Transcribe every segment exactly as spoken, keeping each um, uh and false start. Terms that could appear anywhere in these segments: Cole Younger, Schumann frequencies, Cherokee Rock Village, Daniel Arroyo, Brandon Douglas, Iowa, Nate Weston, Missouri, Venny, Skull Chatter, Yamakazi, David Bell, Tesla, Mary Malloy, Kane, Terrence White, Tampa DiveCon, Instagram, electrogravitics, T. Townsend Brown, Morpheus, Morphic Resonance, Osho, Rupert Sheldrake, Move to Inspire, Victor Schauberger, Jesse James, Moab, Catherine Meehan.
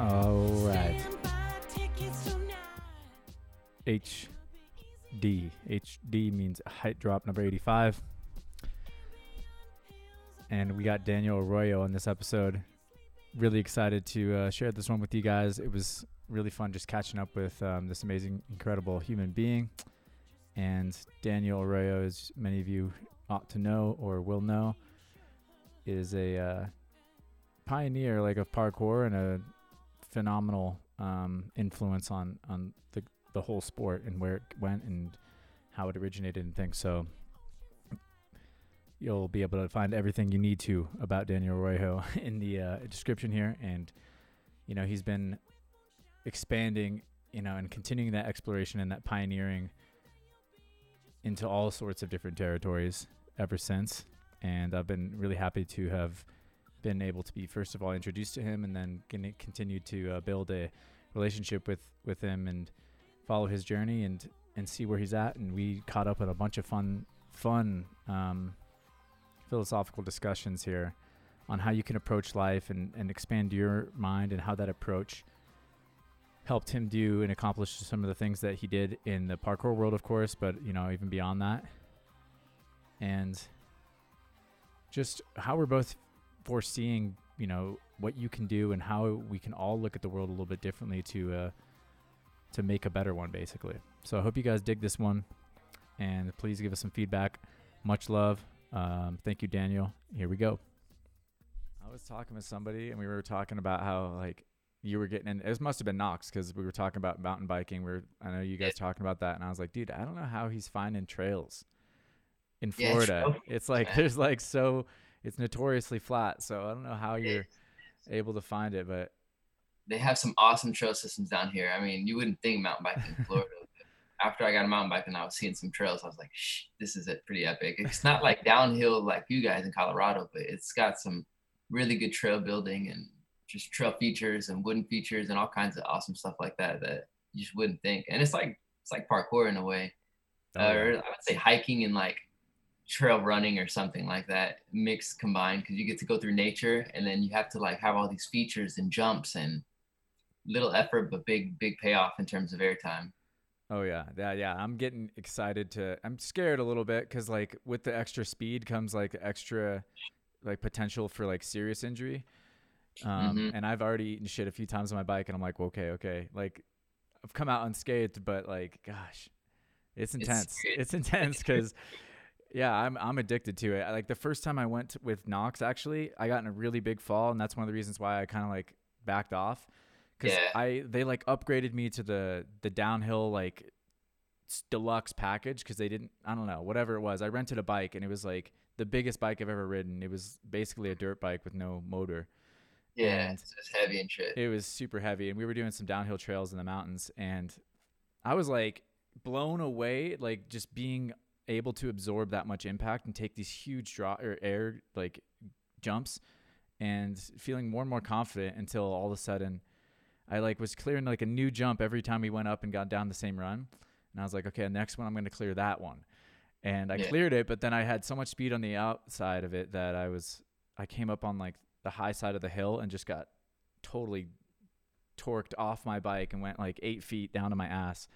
All right. H D. H D means height drop number eighty-five. And we got Daniel Arroyo on this episode. Really excited to uh, share this one with you guys. It was really fun just catching up with um, this amazing, incredible human being. And Daniel Arroyo, as many of you ought to know or will know, is a uh, pioneer like of parkour and a phenomenal um, influence on on the the whole sport and where it went and how it originated and things. So you'll be able to find everything you need to about Daniel Arroyo in the uh, description here. And, you know, he's been expanding, you know, and continuing that exploration and that pioneering into all sorts of different territories ever since. And I've been really happy to have been able to be, first of all, introduced to him and then continue to uh, build a relationship with, with him and follow his journey and, and see where he's at. And we caught up with a bunch of fun, fun, um, philosophical discussions here on how you can approach life and, and expand your mind and how that approach helped him do and accomplish some of the things that he did in the parkour world, of course, but, you know, even beyond that. And just how we're both foreseeing, you know, what you can do and how we can all look at the world a little bit differently to uh, to make a better one, basically. So I hope you guys dig this one, and please give us some feedback. Much love. Um, thank you, Daniel. Here we go. I was talking with somebody, and we were talking about how, like, you were getting in. It must have been Knox, because we were talking about mountain biking. We were, I know you guys yeah. talking about that, and I was like, dude, I don't know how he's finding trails in Florida. Yeah, it's, it's like there's like so it's notoriously flat, so I don't know how you're yeah. able to find it, but they have some awesome trail systems down here. I mean, you wouldn't think mountain biking in Florida. After I got a mountain bike and I was seeing some trails, I was like, shh, this is it, pretty epic. It's not like downhill like you guys in Colorado, but it's got some really good trail building and just trail features and wooden features and all kinds of awesome stuff like that that you just wouldn't think. And it's like it's like parkour in a way. Oh, yeah. uh, or I would say hiking and like trail running or something like that mixed combined, because you get to go through nature and then you have to like have all these features and jumps and little effort, but big, big payoff in terms of airtime. Oh, yeah. Yeah, yeah. I'm getting excited to – I'm scared a little bit because, like, with the extra speed comes, like, extra, like, potential for, like, serious injury. Um, mm-hmm. And I've already eaten shit a few times on my bike, and I'm like, okay, okay. Like, I've come out unscathed, but, like, gosh, it's intense. It's, it's intense because, yeah, I'm I'm addicted to it. I, like, the first time I went to, with Knox, actually, I got in a really big fall, and that's one of the reasons why I kind of, like, backed off. Cause yeah. I, they like upgraded me to the, the downhill, like deluxe package. Cause they didn't, I don't know, whatever it was. I rented a bike and it was like the biggest bike I've ever ridden. It was basically a dirt bike with no motor. Yeah. And it was heavy and shit. It was super heavy. And we were doing some downhill trails in the mountains, and I was like blown away. Like just being able to absorb that much impact and take these huge draw or air, like jumps, and feeling more and more confident until all of a sudden, I like was clearing like a new jump every time we went up and got down the same run. And I was like, okay, next one, I'm going to clear that one. And I yeah. cleared it, but then I had so much speed on the outside of it that I was, I came up on like the high side of the hill and just got totally torqued off my bike and went like eight feet down to my ass.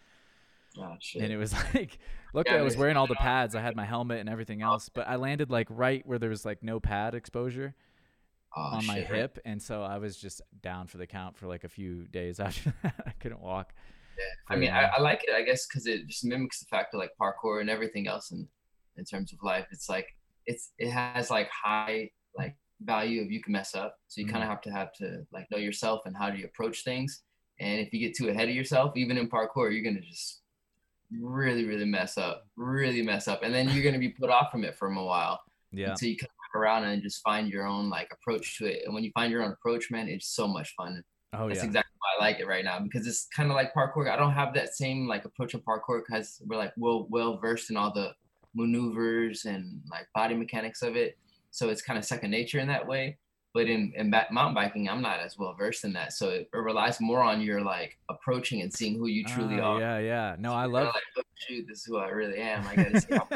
Oh, shit. And it was like, luckily yeah, I was wearing all the pads. I had my helmet and everything else, but I landed like right where there was like no pad exposure. Oh, on my shit. hip, and so I was just down for the count for like a few days after that. I couldn't walk. Yeah, I mean, I, I like it, I guess, because it just mimics the fact of like parkour and everything else in in terms of life. It's like it's it has like high like value if you can mess up, so you mm-hmm. kind of have to have to like know yourself and how do you approach things. And if you get too ahead of yourself, even in parkour, you're gonna just really, really mess up, really mess up, and then you're gonna be put off from it for a while. Yeah. Until you can around and just find your own like approach to it. And when you find your own approach, man, it's so much fun. Oh, that's yeah. exactly why I like it right now, because it's kind of like parkour. I don't have that same like approach of parkour because we're like well well versed in all the maneuvers and like body mechanics of it, so it's kind of second nature in that way. But in, in mountain biking, I'm not as well versed in that, so it, it relies more on your like approaching and seeing who you truly uh, are. Yeah, yeah. No, so I love. Like, oh, shoot, this is who I really am. I gotta see how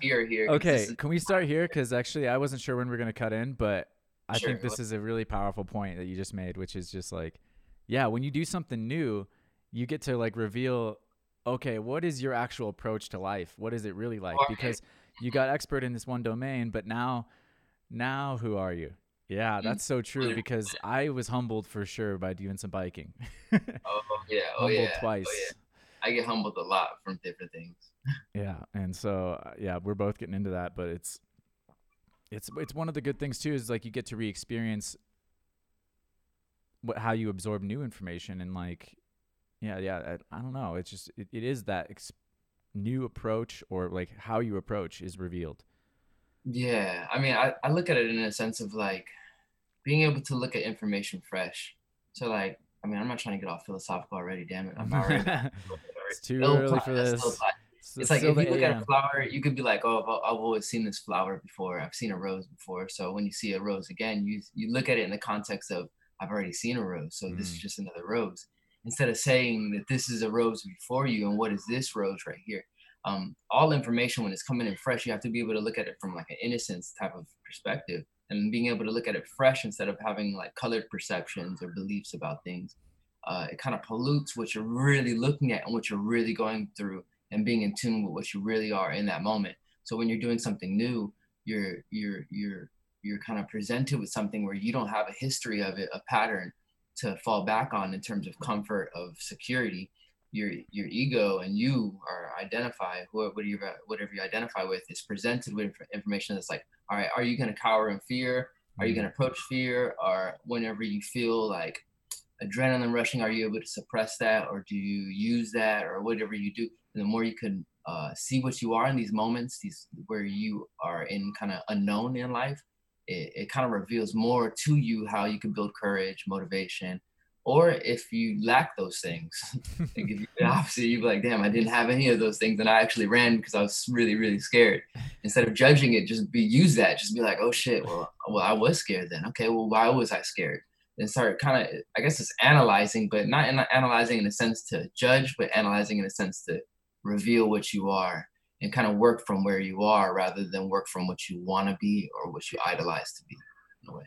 here, here. Okay, is- can we start here? Because actually, I wasn't sure when we we're gonna cut in, but I sure, think this is a really powerful point that you just made, which is just like yeah, when you do something new, you get to like reveal, okay, what is your actual approach to life? What is it really like? Okay. Because you got expert in this one domain, but now, now who are you? Yeah, that's so true, because I was humbled for sure by doing some biking. oh, yeah. Oh, humbled yeah. twice. Oh, yeah. I get humbled a lot from different things. Yeah. And so, yeah, we're both getting into that, but it's, it's, it's one of the good things too, is like you get to re-experience what, how you absorb new information and like, yeah, yeah. I, I don't know. It's just, it, it is that ex- new approach, or like how you approach is revealed. Yeah. I mean, I, I look at it in a sense of like being able to look at information fresh. So like, I mean, I'm not trying to get all philosophical already. Damn it. I'm already. It's too still early pie, for this. Still it's, it's like if you look at a flower, you could be like, oh, I've, I've always seen this flower before. I've seen a rose before. So when you see a rose again, you you look at it in the context of I've already seen a rose. So mm. this is just another rose. Instead of saying that this is a rose before you and what is this rose right here. Um, all information when it's coming in fresh, you have to be able to look at it from like an innocence type of perspective. And being able to look at it fresh instead of having like colored perceptions or beliefs about things, uh, it kind of pollutes what you're really looking at and what you're really going through, and being in tune with what you really are in that moment. So when you're doing something new, you're you're you're you're kind of presented with something where you don't have a history of it, a pattern to fall back on in terms of comfort, of security. Your your ego and you are identify whoever you whatever you identify with is presented with information that's like, all right, are you going to cower in fear? Are you going to approach fear? Or whenever you feel like adrenaline rushing, are you able to suppress that, or do you use that, or whatever you do? And the more you can uh, see what you are in these moments, these where you are in kind of unknown in life, it, it kind of reveals more to you how you can build courage, motivation. Or if you lack those things, like if you, obviously you'd be like, damn, I didn't have any of those things. And I actually ran because I was really, really scared. Instead of judging it, just be use that. Just be like, oh, shit, well, well, I was scared then. Okay, well, why was I scared? And start kind of, I guess it's analyzing, but not in, analyzing in a sense to judge, but analyzing in a sense to reveal what you are and kind of work from where you are rather than work from what you want to be or what you idolize to be in a way.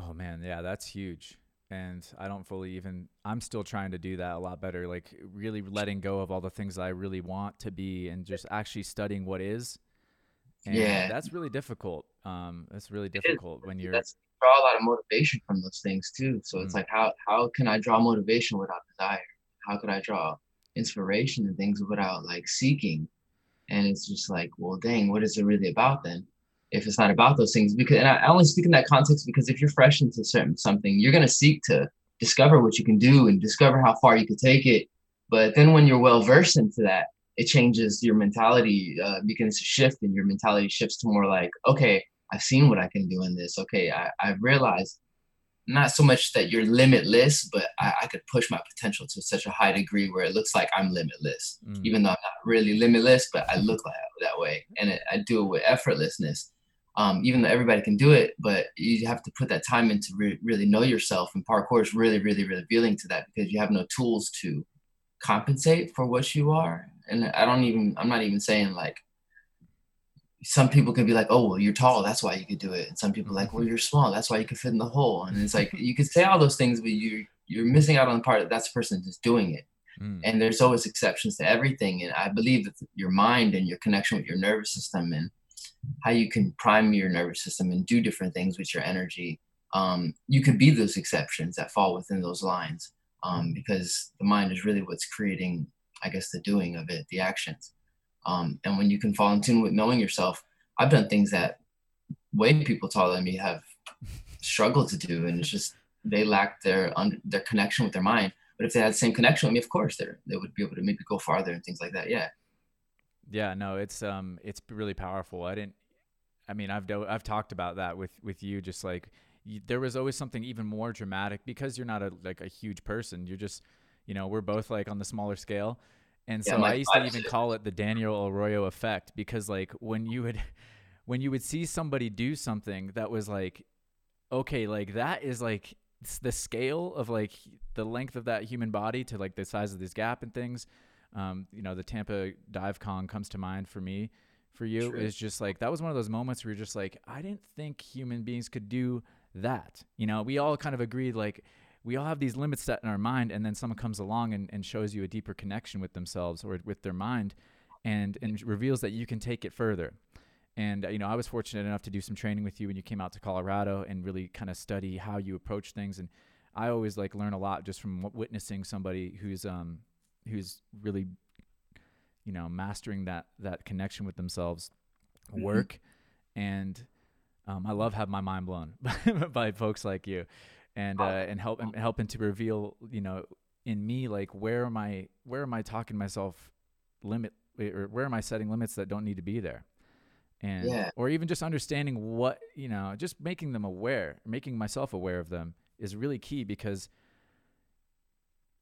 Oh, man. Yeah, that's huge. And I don't fully even, I'm still trying to do that a lot better, like really letting go of all the things that I really want to be and just actually studying what is. And yeah. That's really difficult. Um, That's really difficult when you're. That's draw a lot of motivation from those things too. So it's mm. like, how, how can I draw motivation without desire? How could I draw inspiration and things without like seeking? And it's just like, well, dang, what is it really about then? If it's not about those things, because and I, I only speak in that context because if you're fresh into certain something, you're going to seek to discover what you can do and discover how far you can take it. But then when you're well versed into that, it changes your mentality, uh, begins to shift, and your mentality shifts to more like, okay, I've seen what I can do in this. Okay, I, I've realized not so much that you're limitless, but I, I could push my potential to such a high degree where it looks like I'm limitless, mm. even though I'm not really limitless, but I look like that way, and it, I do it with effortlessness. Um, even though everybody can do it, but you have to put that time in to re- really know yourself. And parkour is really, really, really revealing to that because you have no tools to compensate for what you are. And I don't even, I'm not even saying like, some people can be like, oh, well, you're tall, that's why you could do it. And some people are like, well, you're small, that's why you could fit in the hole. And it's like, you could say all those things, but you're, you're missing out on the part that that's the person just doing it. Mm. And there's always exceptions to everything. And I believe that your mind and your connection with your nervous system and how you can prime your nervous system and do different things with your energy. Um, you can be those exceptions that fall within those lines um, because the mind is really what's creating, I guess, the doing of it, the actions. Um, and when you can fall in tune with knowing yourself, I've done things that way people taller than me have struggled to do. And it's just, they lack their their connection with their mind. But if they had the same connection with me, of course, they they would be able to maybe go farther and things like that. Yeah. Yeah, no, it's, um, it's really powerful. I didn't, I mean, I've, do, I've talked about that with, with you, just like, you, there was always something even more dramatic because you're not a, like a huge person. You're just, you know, we're both like on the smaller scale. And so yeah, like, I used to I even should. call it the Daniel Arroyo effect, because like when you would, when you would see somebody do something that was like, okay, like that is like the scale of like the length of that human body to like the size of this gap and things. Um, you know, the Tampa DiveCon comes to mind for me, for you. True. Is just like, that was one of those moments where you're just like, I didn't think human beings could do that. You know, we all kind of agreed, like we all have these limits set in our mind, and then someone comes along and, and shows you a deeper connection with themselves or with their mind, and and reveals that you can take it further. And, uh, you know, I was fortunate enough to do some training with you when you came out to Colorado and really kind of study how you approach things. And I always like learn a lot just from witnessing somebody who's, um, who's really, you know, mastering that, that connection with themselves work. Mm-hmm. And, um, I love having my mind blown by folks like you and, uh, and help and helping to reveal, you know, in me, like, where am I, where am I talking myself limit, or where am I setting limits that don't need to be there? And, yeah. Or even just understanding what, you know, just making them aware, making myself aware of them is really key, because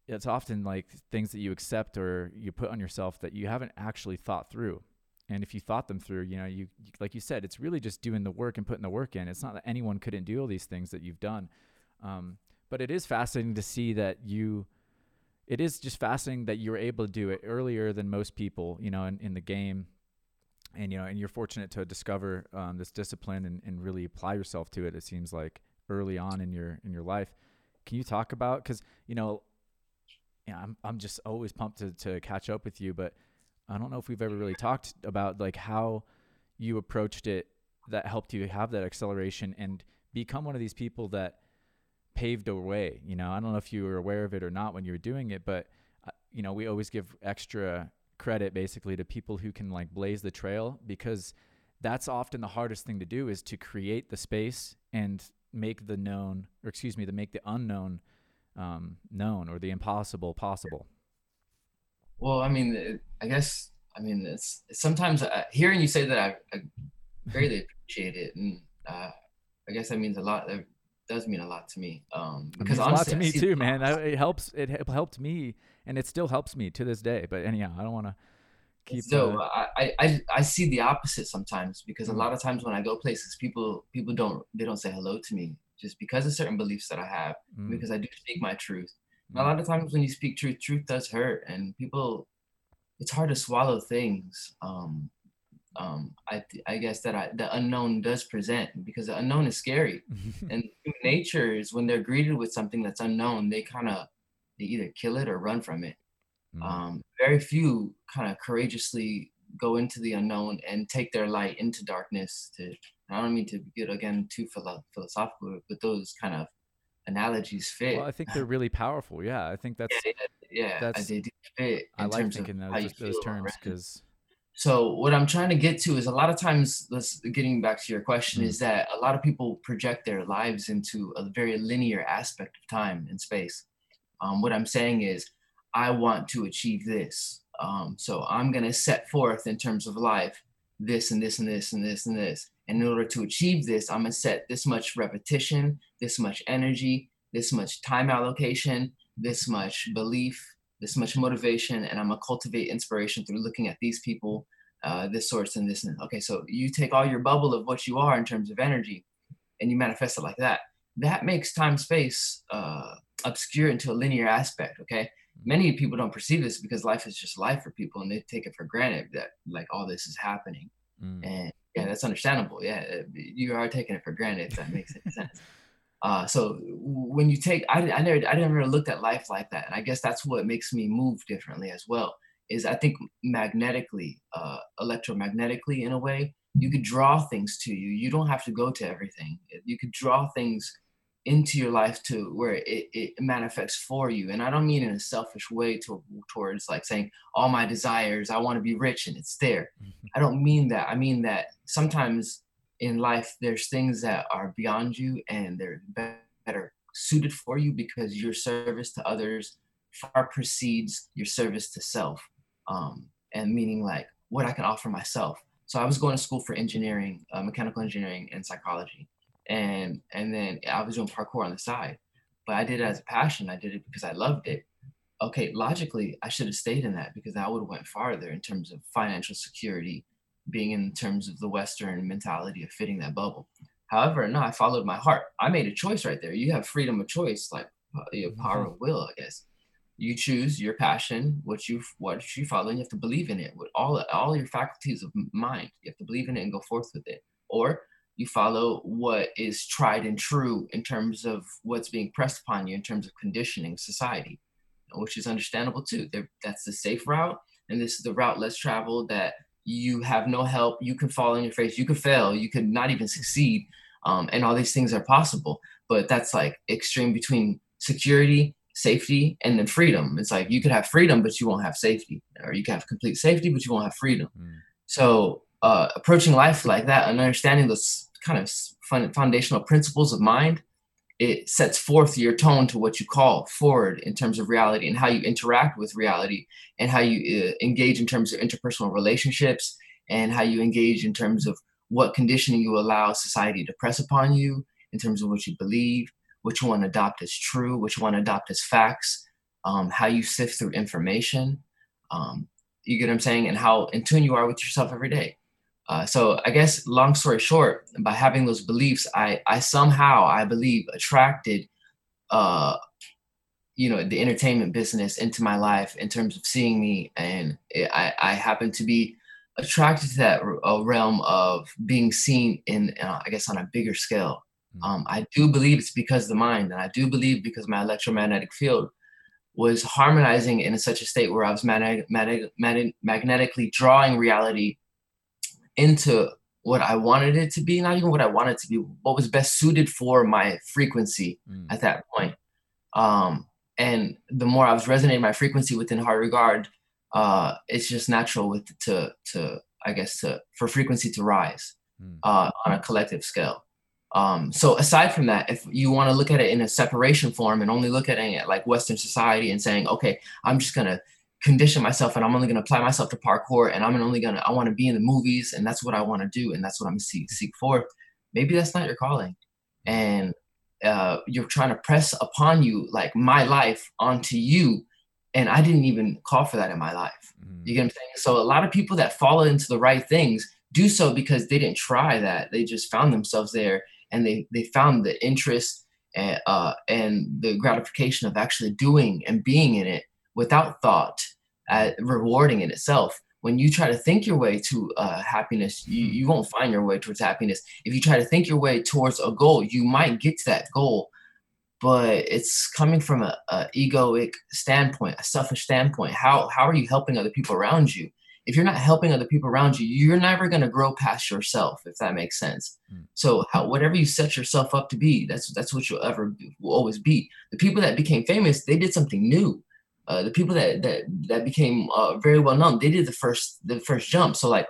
it's often like things that you accept or you put on yourself that you haven't actually thought through. And if you thought them through, you know, you, like you said, it's really just doing the work and putting the work in. It's not that anyone couldn't do all these things that you've done. Um, but it is fascinating to see that you, it is just fascinating that you were able to do it earlier than most people, you know, in, in the game. And, you know, and you're fortunate to discover um, this discipline and, and really apply yourself to it. It seems like early on in your, in your life. Can you talk about, cause you know, yeah, I'm, I'm just always pumped to, to catch up with you, but I don't know if we've ever really talked about like how you approached it that helped you have that acceleration and become one of these people that paved a way. You know, I don't know if you were aware of it or not when you were doing it, but uh, you know, we always give extra credit basically to people who can like blaze the trail, because that's often the hardest thing to do, is to create the space and make the known, or excuse me, to make the unknown um, known, or the impossible possible. Well, I mean, it, I guess, I mean, it's sometimes I, hearing you say that, I, I greatly appreciate it. And uh, I guess that means a lot. That does mean a lot to me. Um, because it means honestly, a lot to me too, man. I, it helps. It helped me, and it still helps me to this day. But anyhow, I don't want to keep. So uh, I, I, I see the opposite sometimes, because mm-hmm. a lot of times when I go places, people, people don't, they don't say hello to me just because of certain beliefs that I have, mm-hmm. because I do speak my truth. A lot of times when you speak truth, truth does hurt, and people, it's hard to swallow things. Um, um, I, th- I guess that I, the unknown does present, because the unknown is scary. And human nature is, when they're greeted with something that's unknown, they kind of, they either kill it or run from it. Mm. Um, very few kind of courageously go into the unknown and take their light into darkness. To, I don't mean to get again too philo- philosophical, but those kind of analogies fit. Well, I think they're really powerful. Yeah, I think that's yeah, yeah, yeah. That's, they do fit. I like thinking those, those terms, because. So what I'm trying to get to is, a lot of times, let's getting back to your question, mm-hmm. is that a lot of people project their lives into a very linear aspect of time and space. Um, what I'm saying is, I want to achieve this, um, so I'm going to set forth in terms of life this and this and this and this and this. And in order to achieve this, I'm gonna set this much repetition, this much energy, this much time allocation, this much belief, this much motivation, and I'm gonna cultivate inspiration through looking at these people, uh, this source and this and this. Okay, so you take all your bubble of what you are in terms of energy, and you manifest it like that. That makes time space uh, obscure into a linear aspect, okay? Many people don't perceive this, because life is just life for people, and they take it for granted that like all this is happening. Mm. And yeah, that's understandable. Yeah, you are taking it for granted, if that makes any sense. Uh, so when you take, I, I never, I never looked at life like that, and I guess that's what makes me move differently as well. Is I think magnetically, uh, electromagnetically, in a way, you could draw things to you. You don't have to go to everything. You could draw things into your life to where it, it manifests for you. And I don't mean in a selfish way to, towards like saying all my desires, I want to be rich and it's there. Mm-hmm. I don't mean that. I mean that sometimes in life, there's things that are beyond you and they're better suited for you, because your service to others far precedes your service to self. Um, and meaning like what I can offer myself. So I was going to school for engineering, uh, mechanical engineering and psychology. And and then I was doing parkour on the side, but I did it as a passion. I did it because I loved it. Okay, logically, I should have stayed in that, because I would have went farther in terms of financial security, being in terms of the Western mentality of fitting that bubble. However, no, I followed my heart. I made a choice right there. You have freedom of choice, like your power of will, I guess. You choose your passion, what you what you follow, and you have to believe in it with all all your faculties of mind. You have to believe in it and go forth with it. Or you follow what is tried and true in terms of what's being pressed upon you in terms of conditioning society, which is understandable too. They're, that's the safe route, and this is the route less traveled, that you have no help, you can fall on your face, you could fail, you could not even succeed, um, and all these things are possible. But that's like extreme between security, safety, and then freedom. It's like you could have freedom, but you won't have safety, or you can have complete safety, but you won't have freedom. Mm. So uh, approaching life like that and understanding those kind of foundational principles of mind, it sets forth your tone to what you call forward in terms of reality and how you interact with reality and how you uh, engage in terms of interpersonal relationships and how you engage in terms of what conditioning you allow society to press upon you in terms of what you believe, what you want to adopt as true, what you want to adopt as facts, um, how you sift through information, um, you get what I'm saying, and how in tune you are with yourself every day. Uh, so I guess, long story short, by having those beliefs, I, I somehow, I believe, attracted, uh, you know, the entertainment business into my life in terms of seeing me. And it, I, I happen to be attracted to that uh, realm of being seen in, uh, I guess, on a bigger scale. Mm-hmm. Um, I do believe it's because of the mind. And I do believe because my electromagnetic field was harmonizing in such a state where I was mag mag mag magnetically drawing reality into what I wanted it to be, not even what I wanted it to be, what was best suited for my frequency mm. at that point. Um, and the more I was resonating my frequency within hard regard, uh, it's just natural with to, to I guess, to for frequency to rise mm. uh, on a collective scale. Um, so aside from that, if you want to look at it in a separation form and only look at it like Western society and saying, okay, I'm just going to condition myself and I'm only going to apply myself to parkour and I'm only going to, I want to be in the movies and that's what I want to do and that's what I'm seek, seek for. Maybe that's not your calling. And uh, you're trying to press upon you, like my life onto you. And I didn't even call for that in my life. Mm. You get what I'm saying? So a lot of people that fall into the right things do so because they didn't try that. They just found themselves there and they, they found the interest and, uh, and the gratification of actually doing and being in it without thought. Uh, rewarding in itself. When you try to think your way to uh, happiness, you, you won't find your way towards happiness. If you try to think your way towards a goal, you might get to that goal, but it's coming from a, a egoic standpoint, a selfish standpoint. How, how are you helping other people around you? If you're not helping other people around you, you're never going to grow past yourself, if that makes sense. Mm. So how, whatever you set yourself up to be, that's, that's what you'll ever be, will always be. The people that became famous, they did something new. Uh, the people that that that became uh, very well known, they did the first the first jump. So like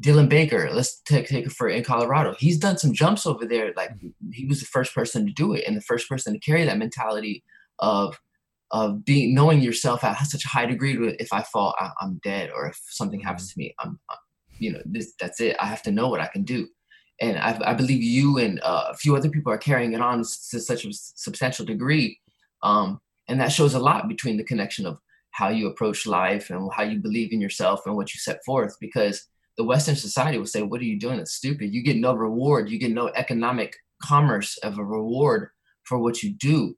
Dylan Baker, let's take take it for in Colorado. He's done some jumps over there. Like he was the first person to do it and the first person to carry that mentality of of being knowing yourself at such a high degree. If I fall, I, I'm dead, or if something happens to me, I'm, I'm you know this that's it. I have to know what I can do. And I, I believe you and uh, a few other people are carrying it on to such a substantial degree. Um, And that shows a lot between the connection of how you approach life and how you believe in yourself and what you set forth, because the Western society will say, what are you doing? That's stupid. You get no reward. You get no economic commerce of a reward for what you do.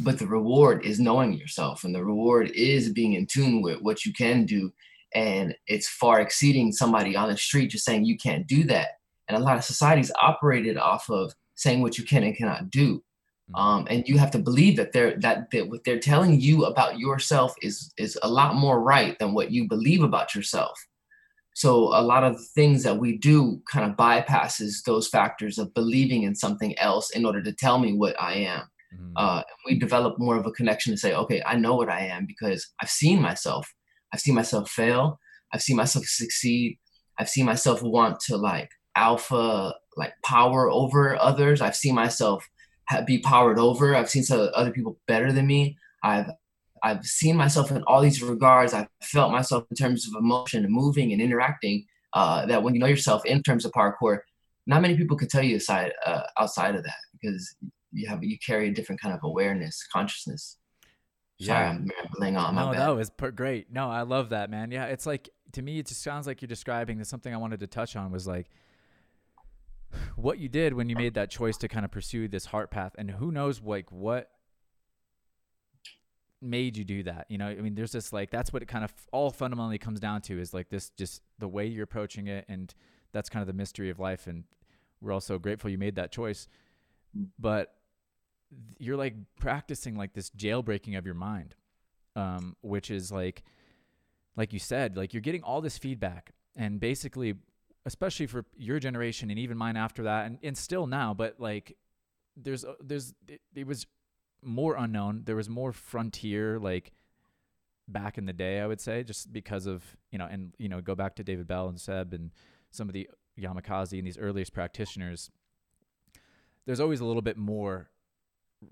But the reward is knowing yourself, and the reward is being in tune with what you can do. And it's far exceeding somebody on the street just saying you can't do that. And a lot of societies operated off of saying what you can and cannot do. Um, and you have to believe that they're that, that what they're telling you about yourself is is a lot more right than what you believe about yourself. So a lot of the things that we do kind of bypasses those factors of believing in something else in order to tell me what I am. Mm-hmm. Uh, we develop more of a connection to say, okay, I know what I am because I've seen myself. I've seen myself fail. I've seen myself succeed. I've seen myself want to like alpha, like power over others. I've seen myself be powered over. I've seen some other people better than me. I've I've seen myself in all these regards. I've felt myself in terms of emotion and moving and interacting. Uh, that when you know yourself in terms of parkour, not many people could tell you aside, uh, outside of that, because you have you carry a different kind of awareness, consciousness. Yeah. Sorry, I'm rambling on. No, my bad. That was great. No, I love that, man. Yeah, it's like, to me, it just sounds like you're describing that. Something I wanted to touch on was like, what you did when you made that choice to kind of pursue this heart path, and who knows, like what made you do that? You know, I mean, there's this like, that's what it kind of all fundamentally comes down to is like this, just the way you're approaching it. And that's kind of the mystery of life and we're all so grateful you made that choice. But you're like practicing like this jailbreaking of your mind, um, which is like, like you said, like you're getting all this feedback, and basically, especially for your generation and even mine after that, and, and still now, but like there's, there's, it, it was more unknown. There was more frontier, like back in the day, I would say, just because of, you know, and, you know, go back to David Bell and Seb and some of the Yamakazi and these earliest practitioners, there's always a little bit more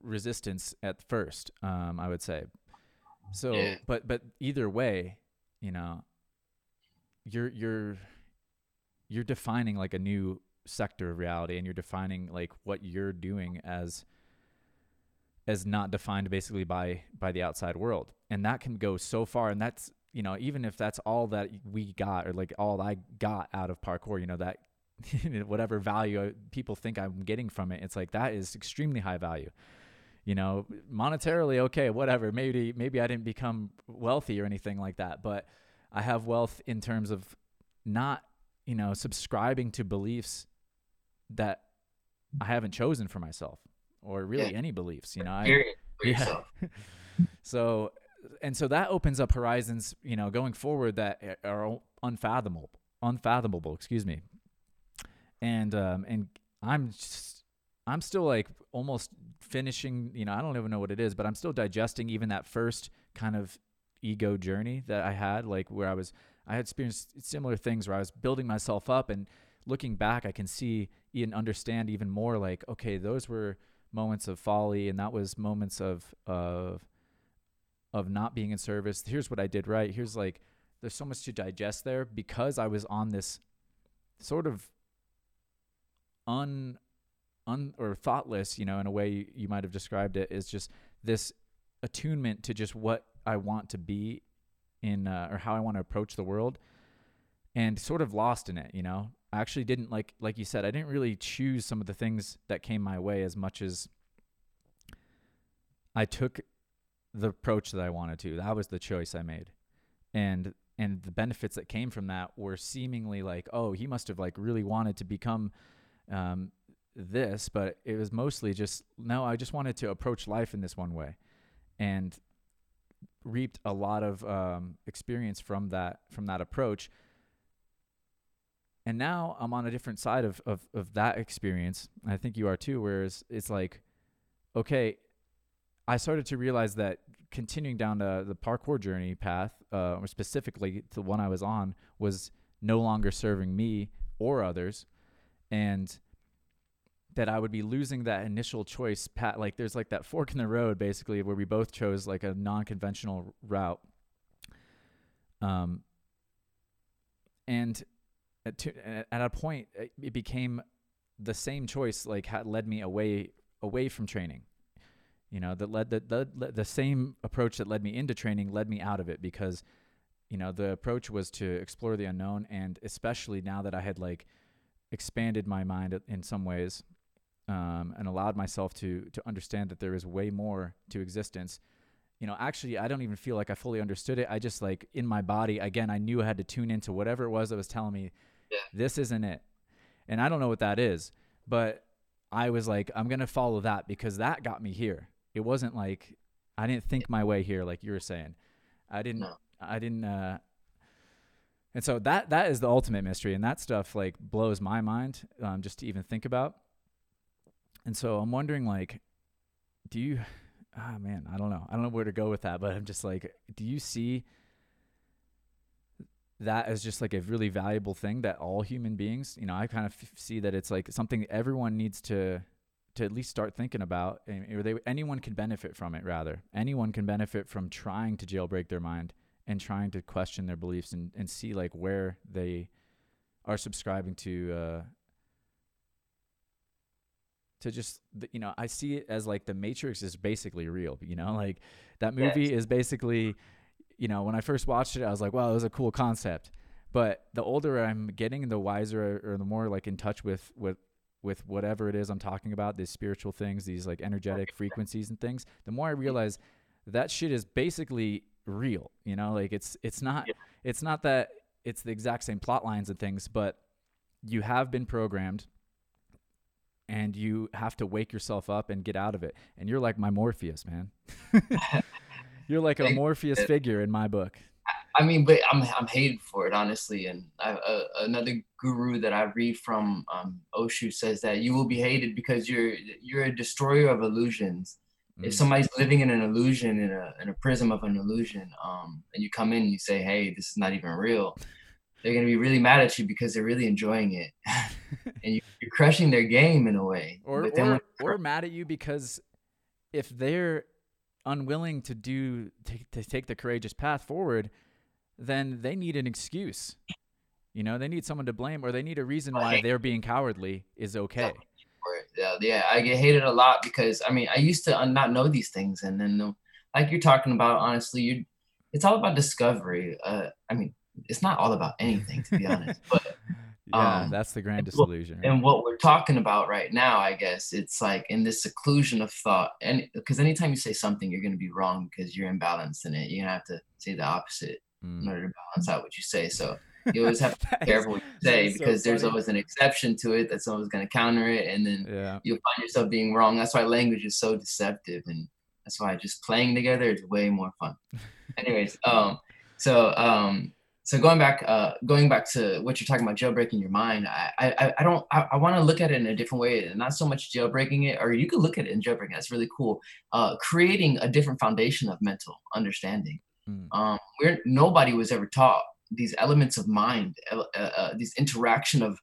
resistance at first, um, I would say. So, yeah. but, but either way, you know, you're, you're, you're defining like a new sector of reality, and you're defining like what you're doing as, as not defined basically by, by the outside world. And that can go so far. And that's, you know, even if that's all that we got, or like all I got out of parkour, you know, that whatever value I, people think I'm getting from it, it's like, that is extremely high value, you know, monetarily. Okay, whatever. Maybe, maybe I didn't become wealthy or anything like that, but I have wealth in terms of not, you know, subscribing to beliefs that I haven't chosen for myself, or really yeah. any beliefs, you know, I, yeah. So, and so that opens up horizons, you know, going forward that are unfathomable, unfathomable, excuse me. And, um, and I'm just, I'm still like almost finishing, you know, I don't even know what it is, but I'm still digesting even that first kind of ego journey that I had, like where I was, I had experienced similar things where I was building myself up, and looking back, I can see and understand even more like, okay, those were moments of folly, and that was moments of, of, of not being in service. Here's what I did right. Here's like, there's so much to digest there, because I was on this sort of un, un or thoughtless, you know, in a way you, you might've described it, is just this attunement to just what I want to be in, uh, or how I want to approach the world, and sort of lost in it. You know, I actually didn't like, like you said, I didn't really choose some of the things that came my way as much as I took the approach that I wanted to. That was the choice I made. And, and the benefits that came from that were seemingly like, oh, he must've like really wanted to become, um, this, but it was mostly just, no, I just wanted to approach life in this one way, and reaped a lot of um, experience from that, from that approach. And now I'm on a different side of, of, of that experience. I think you are too, whereas it's like, okay, I started to realize that continuing down the, the parkour journey path, uh, or specifically the one I was on, was no longer serving me or others. And that I would be losing that initial choice. Pat, like there's like that fork in the road basically where we both chose like a non-conventional route. Um, and at, to, at a point it became the same choice, like had led me away, away from training, you know, that led the, the, the same approach that led me into training led me out of it, because, you know, the approach was to explore the unknown. And especially now that I had like expanded my mind in some ways, Um, and allowed myself to to understand that there is way more to existence. You know, actually, I don't even feel like I fully understood it. I just like in my body, again, I knew I had to tune into whatever it was that was telling me, yeah. This isn't it. And I don't know what that is, but I was like, I'm going to follow that because that got me here. It wasn't like, I didn't think my way here. Like you were saying, I didn't, no. I didn't, uh, and so that, that is the ultimate mystery. And that stuff like blows my mind um, just to even think about. And so I'm wondering, like, do you, ah, man, I don't know. I don't know where to go with that, but I'm just like, do you see that as just like a really valuable thing that all human beings, you know, I kind of f- see that it's like something everyone needs to, to at least start thinking about, and or they, anyone can benefit from it rather. Anyone can benefit from trying to jailbreak their mind and trying to question their beliefs and, and see like where they are subscribing to, uh, to just, you know, I see it as like the Matrix is basically real, you know, like that movie yes. is basically, you know, when I first watched it, I was like, wow, it was a cool concept. But the older I'm getting, the wiser or the more like in touch with, with, with whatever it is I'm talking about, these spiritual things, these like energetic frequencies and things, the more I realize that shit is basically real, you know, like it's, it's not, yeah. it's not that it's the exact same plot lines and things, but you have been programmed and you have to wake yourself up and get out of it. And you're like my Morpheus, man. You're like a Morpheus figure in my book. I mean, but I'm I'm hated for it, honestly. And I, uh, another guru that I read from, um, Osho, says that you will be hated because you're you're a destroyer of illusions. Mm. If somebody's living in an illusion, in a in a prism of an illusion, um, and you come in and you say, "Hey, this is not even real," they're gonna be really mad at you because they're really enjoying it, and you, you're crushing their game in a way. Or or, when- or mad at you because if they're unwilling to do to, to take the courageous path forward, then they need an excuse. You know, they need someone to blame, or they need a reason why they're being cowardly is okay. Yeah, yeah, I get hated a lot because, I mean, I used to not know these things. And then, like you're talking about, honestly, you it's all about discovery. Uh, I mean, it's not all about anything, to be honest. But yeah, um, that's the grandest illusion. And what we're talking about right now, I guess, it's like in this seclusion of thought. And because anytime you say something, you're going to be wrong because you're imbalanced in it. You have to say the opposite in order to balance out what you say. So you always have to be careful what you say, because so there's always an exception to it that's always going to counter it, and then yeah. you'll find yourself being wrong. That's why language is so deceptive, and that's why just playing together is way more fun. Anyways, um, so um, so going back, uh, going back to what you're talking about, jailbreaking your mind. I I, I don't I, I want to look at it in a different way, and not so much jailbreaking it, or you could look at it in jailbreaking. That's really cool. Uh, creating a different foundation of mental understanding. Um, where nobody was ever taught these elements of mind, uh, uh, these interaction of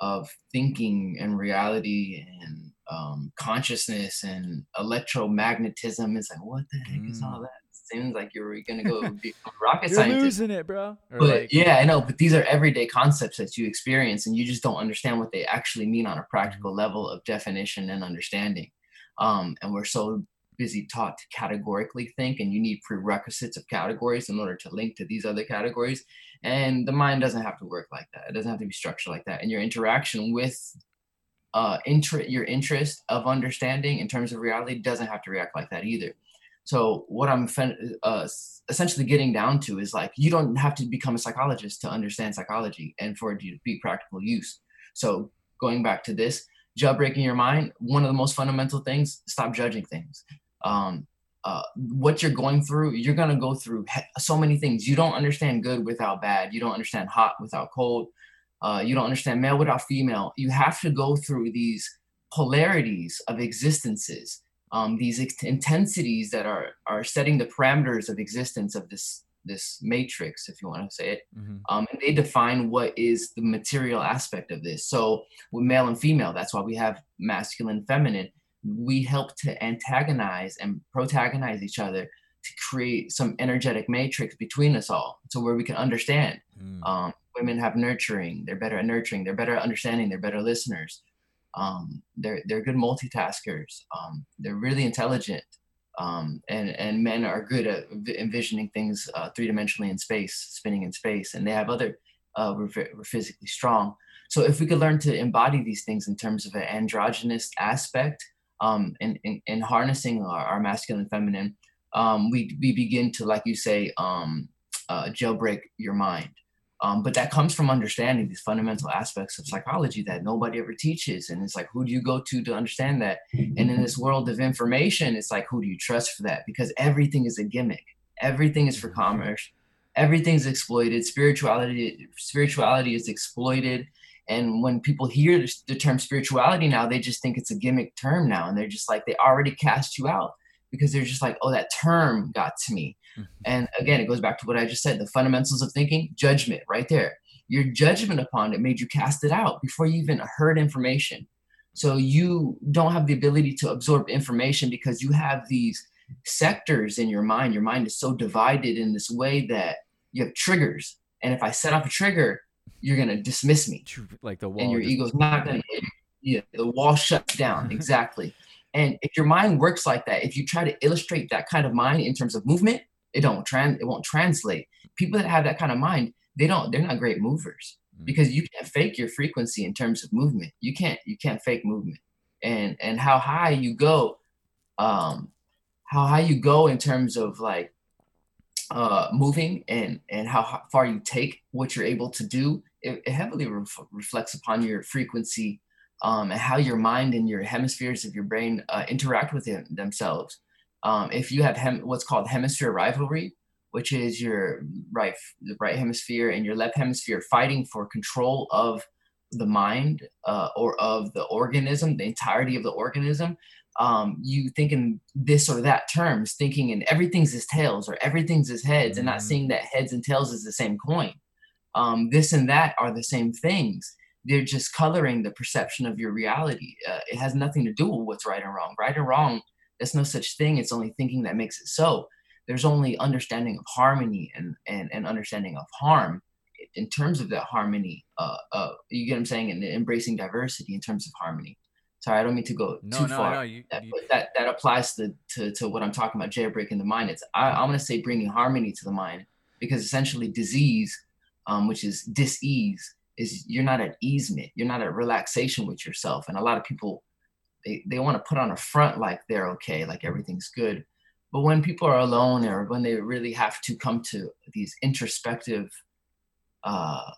of thinking and reality and um, consciousness and electromagnetism. It's like, what the heck mm. is all that? Seems like you're going to go be a rocket you're scientist. You're losing it, bro. But, like, yeah, I know. But these are everyday concepts that you experience, and you just don't understand what they actually mean on a practical mm. level of definition and understanding. Um, and we're so busy taught to categorically think, and you need prerequisites of categories in order to link to these other categories, and the mind doesn't have to work like that. It doesn't have to be structured like that. And your interaction with uh inter- your interest of understanding in terms of reality doesn't have to react like that either. So what I'm uh, essentially getting down to is, like, you don't have to become a psychologist to understand psychology and for it to be practical use. So going back to this, jailbreaking your mind, one of the most fundamental things, stop judging things. Um, uh, what you're going through, you're going to go through he- so many things. You don't understand good without bad. You don't understand hot without cold. Uh, you don't understand male without female. You have to go through these polarities of existences, um, these ex- intensities that are, are setting the parameters of existence of this, this matrix, if you want to say it. Mm-hmm. Um, and they define what is the material aspect of this. So with male and female, that's why we have masculine and feminine. We help to antagonize and protagonize each other to create some energetic matrix between us all, so where we can understand. Mm. Um, women have nurturing; they're better at nurturing. They're better at understanding. They're better listeners. Um, they're they're good multitaskers. Um, they're really intelligent, um, and and men are good at envisioning things uh, three dimensionally in space, spinning in space, and they have other. Uh, we're, we're physically strong. So if we could learn to embody these things in terms of an androgynous aspect. Um, and, and, and harnessing our, our masculine and feminine, um, we, we begin to, like you say, um, uh, jailbreak your mind. Um, but that comes from understanding these fundamental aspects of psychology that nobody ever teaches. And it's like, who do you go to to understand that? And in this world of information, it's like, who do you trust for that? Because everything is a gimmick. Everything is for commerce. Everything's exploited. Spirituality, spirituality is exploited. And when people hear the term spirituality now, they just think it's a gimmick term now. And they're just like, they already cast you out because they're just like, oh, that term got to me. Mm-hmm. And again, it goes back to what I just said, the fundamentals of thinking, judgment right there. Your judgment upon it made you cast it out before you even heard information. So you don't have the ability to absorb information because you have these sectors in your mind. Your mind is so divided in this way that you have triggers. And if I set off a trigger, you're going to dismiss me, like the wall, and your just- ego's not going to hit you. Yeah, the wall shuts down. Exactly. And if your mind works like that, if you try to illustrate that kind of mind in terms of movement, it don't trans, it won't translate. People that have that kind of mind, they don't, they're not great movers mm. because you can't fake your frequency in terms of movement. You can't, you can't fake movement and, and how high you go, um, how high you go in terms of like, uh, moving and, and how far you take what you're able to do. It heavily ref- reflects upon your frequency um, and how your mind and your hemispheres of your brain uh, interact with them, themselves. Um, if you have hem what's called hemisphere rivalry, which is your right, the right hemisphere and your left hemisphere fighting for control of the mind uh, or of the organism, the entirety of the organism, um, you think in this or that terms, thinking in everything's as tails or everything's as heads, mm-hmm. and not seeing that heads and tails is the same coin. Um, this and that are the same things. They're just coloring the perception of your reality. Uh, it has nothing to do with what's right and wrong. Right and wrong, there's no such thing. It's only thinking that makes it so. There's only understanding of harmony and, and, and understanding of harm. In terms of that harmony, uh, uh, you get what I'm saying? And embracing diversity in terms of harmony. Sorry, I don't mean to go no, too no, far. No, you, that, you, but that, that applies to, to, to what I'm talking about, jailbreaking the mind. It's I, I'm going to say bringing harmony to the mind, because essentially disease, um, which is dis-ease, is you're not at easement. You're not at relaxation with yourself. And a lot of people, they, they want to put on a front like they're okay, like everything's good. But when people are alone or when they really have to come to these introspective uh,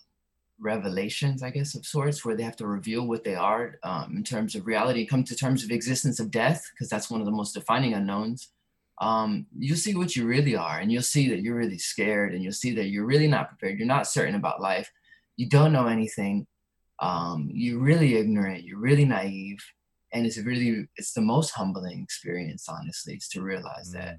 revelations, I guess, of sorts, where they have to reveal what they are um, in terms of reality, come to terms of existence of death, because that's one of the most defining unknowns, um, you'll see what you really are. And you'll see that you're really scared, and you'll see that you're really not prepared. You're not certain about life. You don't know anything. Um, you're really ignorant. You're really naive. And it's really, it's the most humbling experience, honestly, is to realize mm-hmm. that,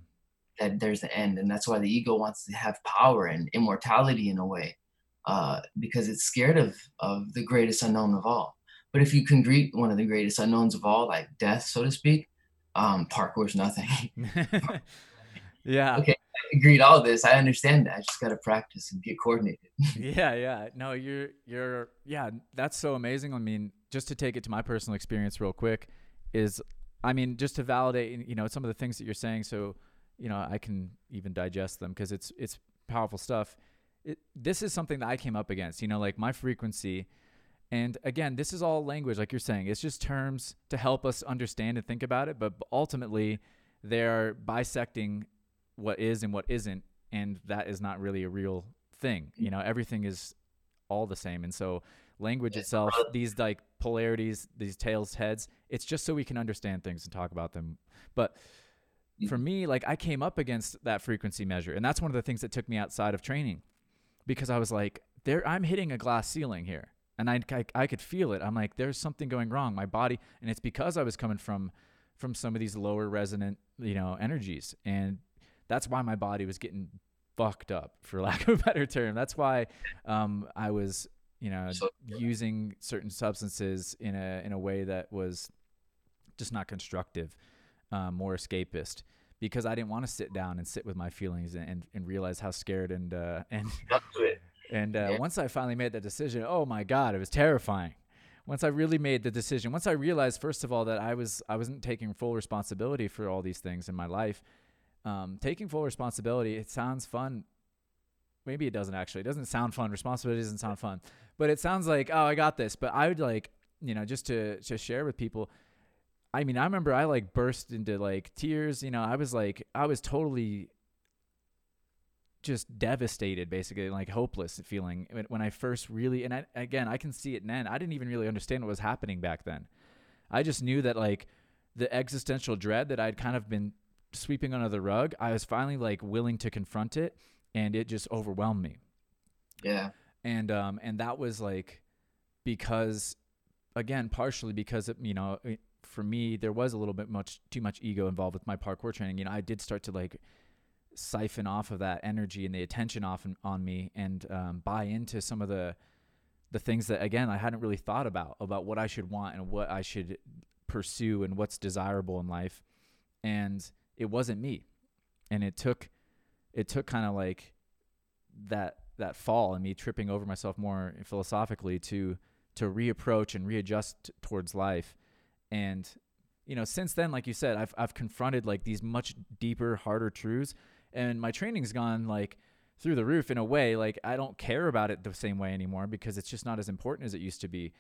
that there's an end. And that's why the ego wants to have power and immortality in a way. Uh, because it's scared of, of the greatest unknown of all. But if you can greet one of the greatest unknowns of all, like death, so to speak, um, parkour's nothing. Yeah. Okay, I greet all this. I understand that. I just got to practice and get coordinated. yeah, yeah. No, you're, you're, yeah, that's so amazing. I mean, just to take it to my personal experience real quick is, I mean, just to validate, you know, some of the things that you're saying. So, you know, I can even digest them because it's, it's powerful stuff. It, this is something that I came up against, you know, like my frequency. And again, this is all language, like you're saying. It's just terms to help us understand and think about it. But ultimately, they're bisecting what is and what isn't. And that is not really a real thing. You know, everything is all the same. And so language itself, these like polarities, these tails, heads, it's just so we can understand things and talk about them. But for me, like I came up against that frequency measure. And that's one of the things that took me outside of training. Because I was like, there, I'm hitting a glass ceiling here. And I, I, I could feel it. I'm like, there's something going wrong. My body, and it's because I was coming from, from some of these lower resonant, you know, energies. And that's why my body was getting fucked up, for lack of a better term. That's why um, I was, you know, so, yeah. using certain substances in a, in a way that was just not constructive, um, more escapist. Because I didn't want to sit down and sit with my feelings and, and, and realize how scared and, uh, and, and, uh, yeah. once I finally made that decision, oh my God, it was terrifying. Once I really made the decision, once I realized, first of all, that I was, I wasn't taking full responsibility for all these things in my life. Um, taking full responsibility, it sounds fun. Maybe it doesn't actually, it doesn't sound fun. Responsibility doesn't sound fun, but it sounds like, oh, I got this. But I would like, you know, just to, to share with people, I mean, I remember I like burst into like tears, you know, I was like, I was totally just devastated, basically, like hopeless feeling when I first really, and I, again, I can see it then. I didn't even really understand what was happening back then. I just knew that like the existential dread that I'd kind of been sweeping under the rug, I was finally like willing to confront it, and it just overwhelmed me. Yeah. And, um, and that was like, because again, partially because it, you know, it, for me, there was a little bit much too much ego involved with my parkour training. You know, I did start to like siphon off of that energy and the attention off on, on me and um, buy into some of the, the things that, again, I hadn't really thought about, about what I should want and what I should pursue and what's desirable in life. And it wasn't me. And it took, it took kind of like that, that fall and me tripping over myself more philosophically to, to reapproach and readjust towards life. And, you know, since then, like you said, I've, I've confronted like these much deeper, harder truths, and my training's gone like through the roof in a way. Like I don't care about it the same way anymore because it's just not as important as it used to be.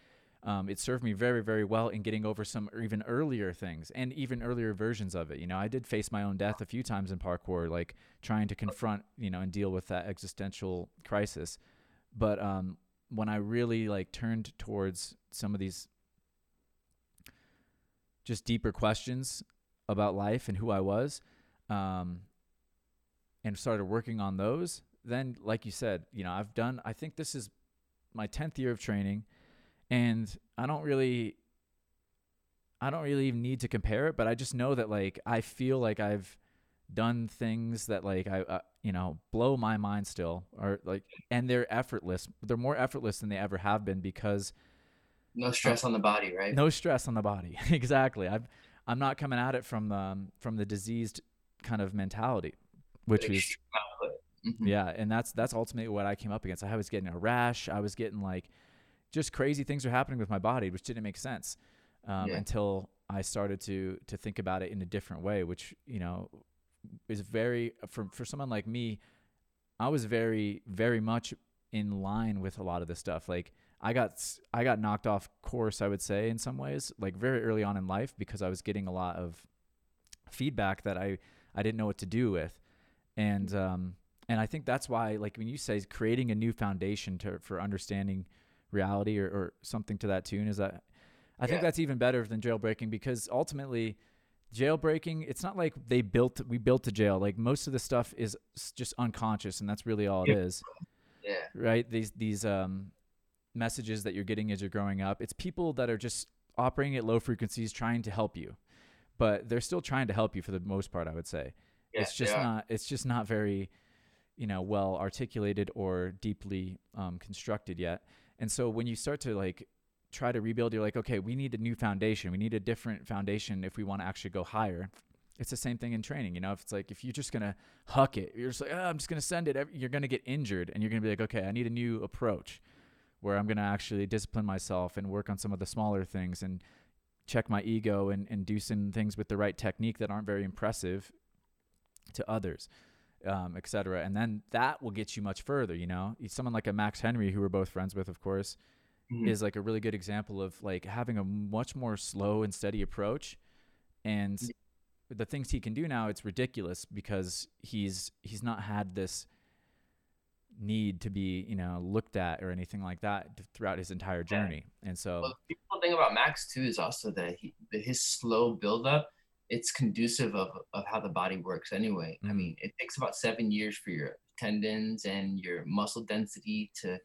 Um, it served me very, very well in getting over some even earlier things and even earlier versions of it. You know, I did face my own death a few times in parkour, like trying to confront, you know, and deal with that existential crisis. But, um, when I really like turned towards some of these just deeper questions about life and who I was, um, and started working on those. Then, like you said, you know, I've done, I think this is my tenth year of training, and I don't really, I don't really even need to compare it, but I just know that, like, I feel like I've done things that, like, I, uh, you know, blow my mind still, or like, and they're effortless. They're more effortless than they ever have been, because no stress uh, on the body, right? No stress on the body. Exactly. I've, I'm not coming at it from, um, from the diseased kind of mentality, which is, extreme output. Mm-hmm. Yeah. And that's, that's ultimately what I came up against. I was getting a rash. I was getting, like, just crazy things were happening with my body, which didn't make sense um, yeah. until I started to, to think about it in a different way, which, you know, is very, for, for someone like me, I was very, very much in line with a lot of this stuff. Like, I got, I got knocked off course, I would say, in some ways, like, very early on in life, because I was getting a lot of feedback that I, I didn't know what to do with. And, um, and I think that's why, like, when you say creating a new foundation to, for understanding reality, or, or something to that tune, is that I yeah. think that's even better than jailbreaking, because ultimately jailbreaking, it's not like they built, we built a jail. Like, most of the stuff is just unconscious, and that's really all it yeah. is. Yeah. Right. These, these, um, messages that you're getting as you're growing up, it's people that are just operating at low frequencies trying to help you, but they're still trying to help you for the most part, I would say. Yeah, it's just not, it's just not very, you know, well articulated or deeply um, constructed yet. And so when you start to, like, try to rebuild, you're like, okay, we need a new foundation. We need a different foundation if we want to actually go higher. It's the same thing in training. You know, if it's like, if you're just going to huck it, you're just like, oh, I'm just going to send it. You're going to get injured, and you're going to be like, okay, I need a new approach, where I'm going to actually discipline myself and work on some of the smaller things and check my ego and, and do some things with the right technique that aren't very impressive to others, um, et cetera. And then that will get you much further. You know, someone like a Max Henry, who we're both friends with, of course, mm-hmm. is like a really good example of, like, having a much more slow and steady approach. And the things he can do now, it's ridiculous, because he's, he's not had this need to be, you know, looked at or anything like that throughout his entire journey. Yeah. And so, well, the thing about Max too is also that he, his slow buildup, it's conducive of of how the body works anyway. Mm-hmm. I mean, it takes about seven years for your tendons and your muscle density to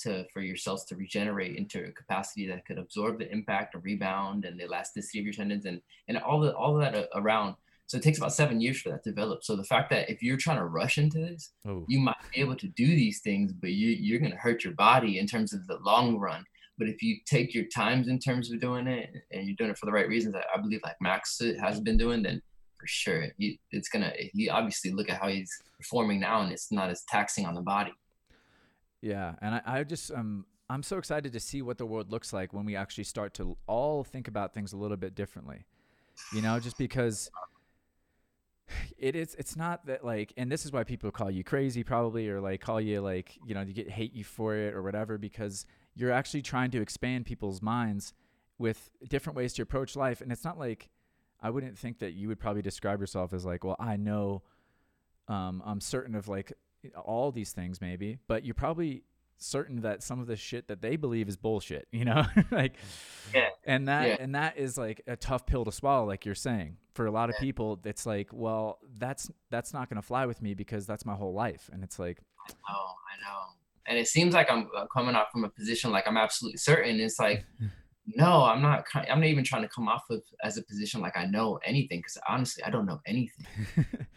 to for your cells to regenerate into a capacity that could absorb the impact or rebound, and the elasticity of your tendons and and all the all of that around. So it takes about seven years for that to develop. So the fact that if you're trying to rush into this, Ooh. you might be able to do these things, but you, you're going to hurt your body in terms of the long run. But if you take your times in terms of doing it, and you're doing it for the right reasons, I, I believe, like Max has been doing, then for sure, you, it's going to, you obviously look at how he's performing now, and it's not as taxing on the body. Yeah. And I, I just, um, I'm so excited to see what the world looks like when we actually start to all think about things a little bit differently, you know, just because it is, it's not that, like, and this is why people call you crazy probably, or like call you, like, you know, you get hate you for it or whatever, because you're actually trying to expand people's minds with different ways to approach life. And it's not like, I wouldn't think that you would probably describe yourself as like, well, I know, um, I'm certain of, like, all these things maybe, but you're probably certain that some of the shit that they believe is bullshit, you know, like, yeah. and that, yeah. and that is like a tough pill to swallow. Like you're saying, for a lot of yeah. people, it's like, well, that's, that's not going to fly with me, because that's my whole life. And it's like, I know, I know. And it seems like I'm coming off from a position, like I'm absolutely certain. It's like, no, I'm not, I'm not even trying to come off of as a position, like I know anything. Cause honestly, I don't know anything,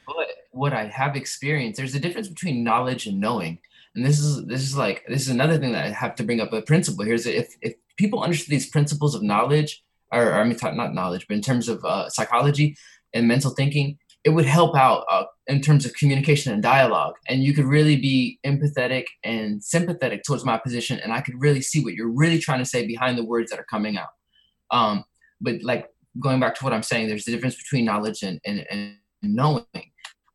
but what I have experienced, there's a difference between knowledge and knowing. And this is this is like this is another thing that I have to bring up a principle here is that if if people understood these principles of knowledge, or, or I mean not knowledge, but in terms of uh, psychology and mental thinking, it would help out uh, in terms of communication and dialogue. And you could really be empathetic and sympathetic towards my position, and I could really see what you're really trying to say behind the words that are coming out. Um, but like going back to what I'm saying, there's a difference between knowledge and and, and knowing.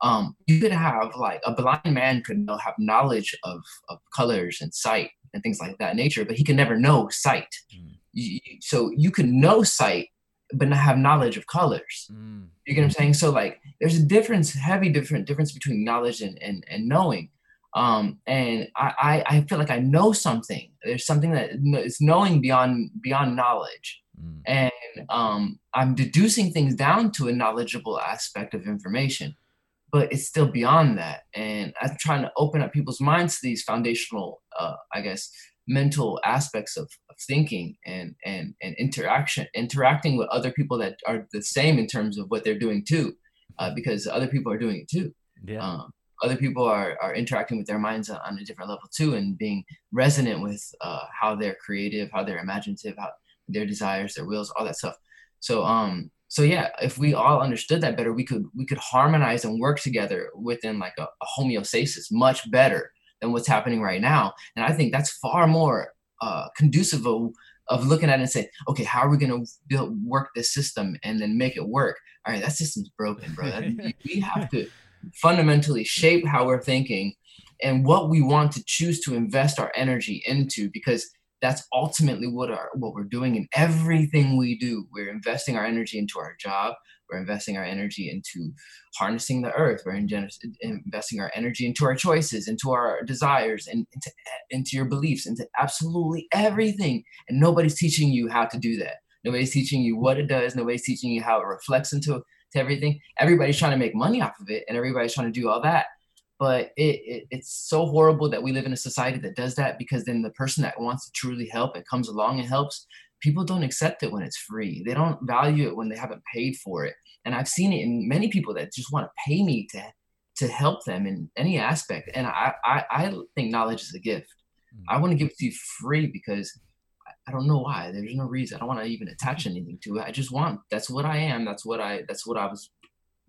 Um, you could have like a blind man could know, have knowledge of, of colors and sight and things like that nature, but he could never know sight. Mm. You, so you could know sight, but not have knowledge of colors. Mm. You get what I'm saying? So like there's a difference, heavy different difference between knowledge and, and, and knowing. Um, and I, I, I feel like I know something. There's something that it's knowing beyond, beyond knowledge. Mm. And um, I'm deducing things down to a knowledgeable aspect of information, but it's still beyond that. And I'm trying to open up people's minds to these foundational, uh, I guess, mental aspects of, of thinking and, and, and interaction, interacting with other people that are the same in terms of what they're doing too, uh, because other people are doing it too. Yeah. Um, other people are, are interacting with their minds on a different level too, and being resonant with uh, how they're creative, how they're imaginative, how their desires, their wills, all that stuff. So, um, so yeah, if we all understood that better, we could, we could harmonize and work together within like a, a homeostasis much better than what's happening right now. And I think that's far more uh, conducive of, of looking at it and saying, okay, how are we going to build, work this system and then make it work? All right, that system's broken, bro. That, we have to fundamentally shape how we're thinking and what we want to choose to invest our energy into, because that's ultimately what our, what we're doing in everything we do. We're investing our energy into our job. We're investing our energy into harnessing the earth. We're investing our energy into our choices, into our desires, and into, into your beliefs, into absolutely everything. And nobody's teaching you how to do that. Nobody's teaching you what it does. Nobody's teaching you how it reflects into to everything. Everybody's trying to make money off of it, and everybody's trying to do all that. But it, it, it's so horrible that we live in a society that does that, because then the person that wants to truly help and comes along and helps, people don't accept it when it's free. They don't value it when they haven't paid for it. And I've seen it in many people that just want to pay me to, to help them in any aspect. And I, I, I think knowledge is a gift. Mm-hmm. I want to give it to you free because I don't know why. There's no reason. I don't want to even attach anything to it. I just want, that's what I am. That's what I, that's what I was,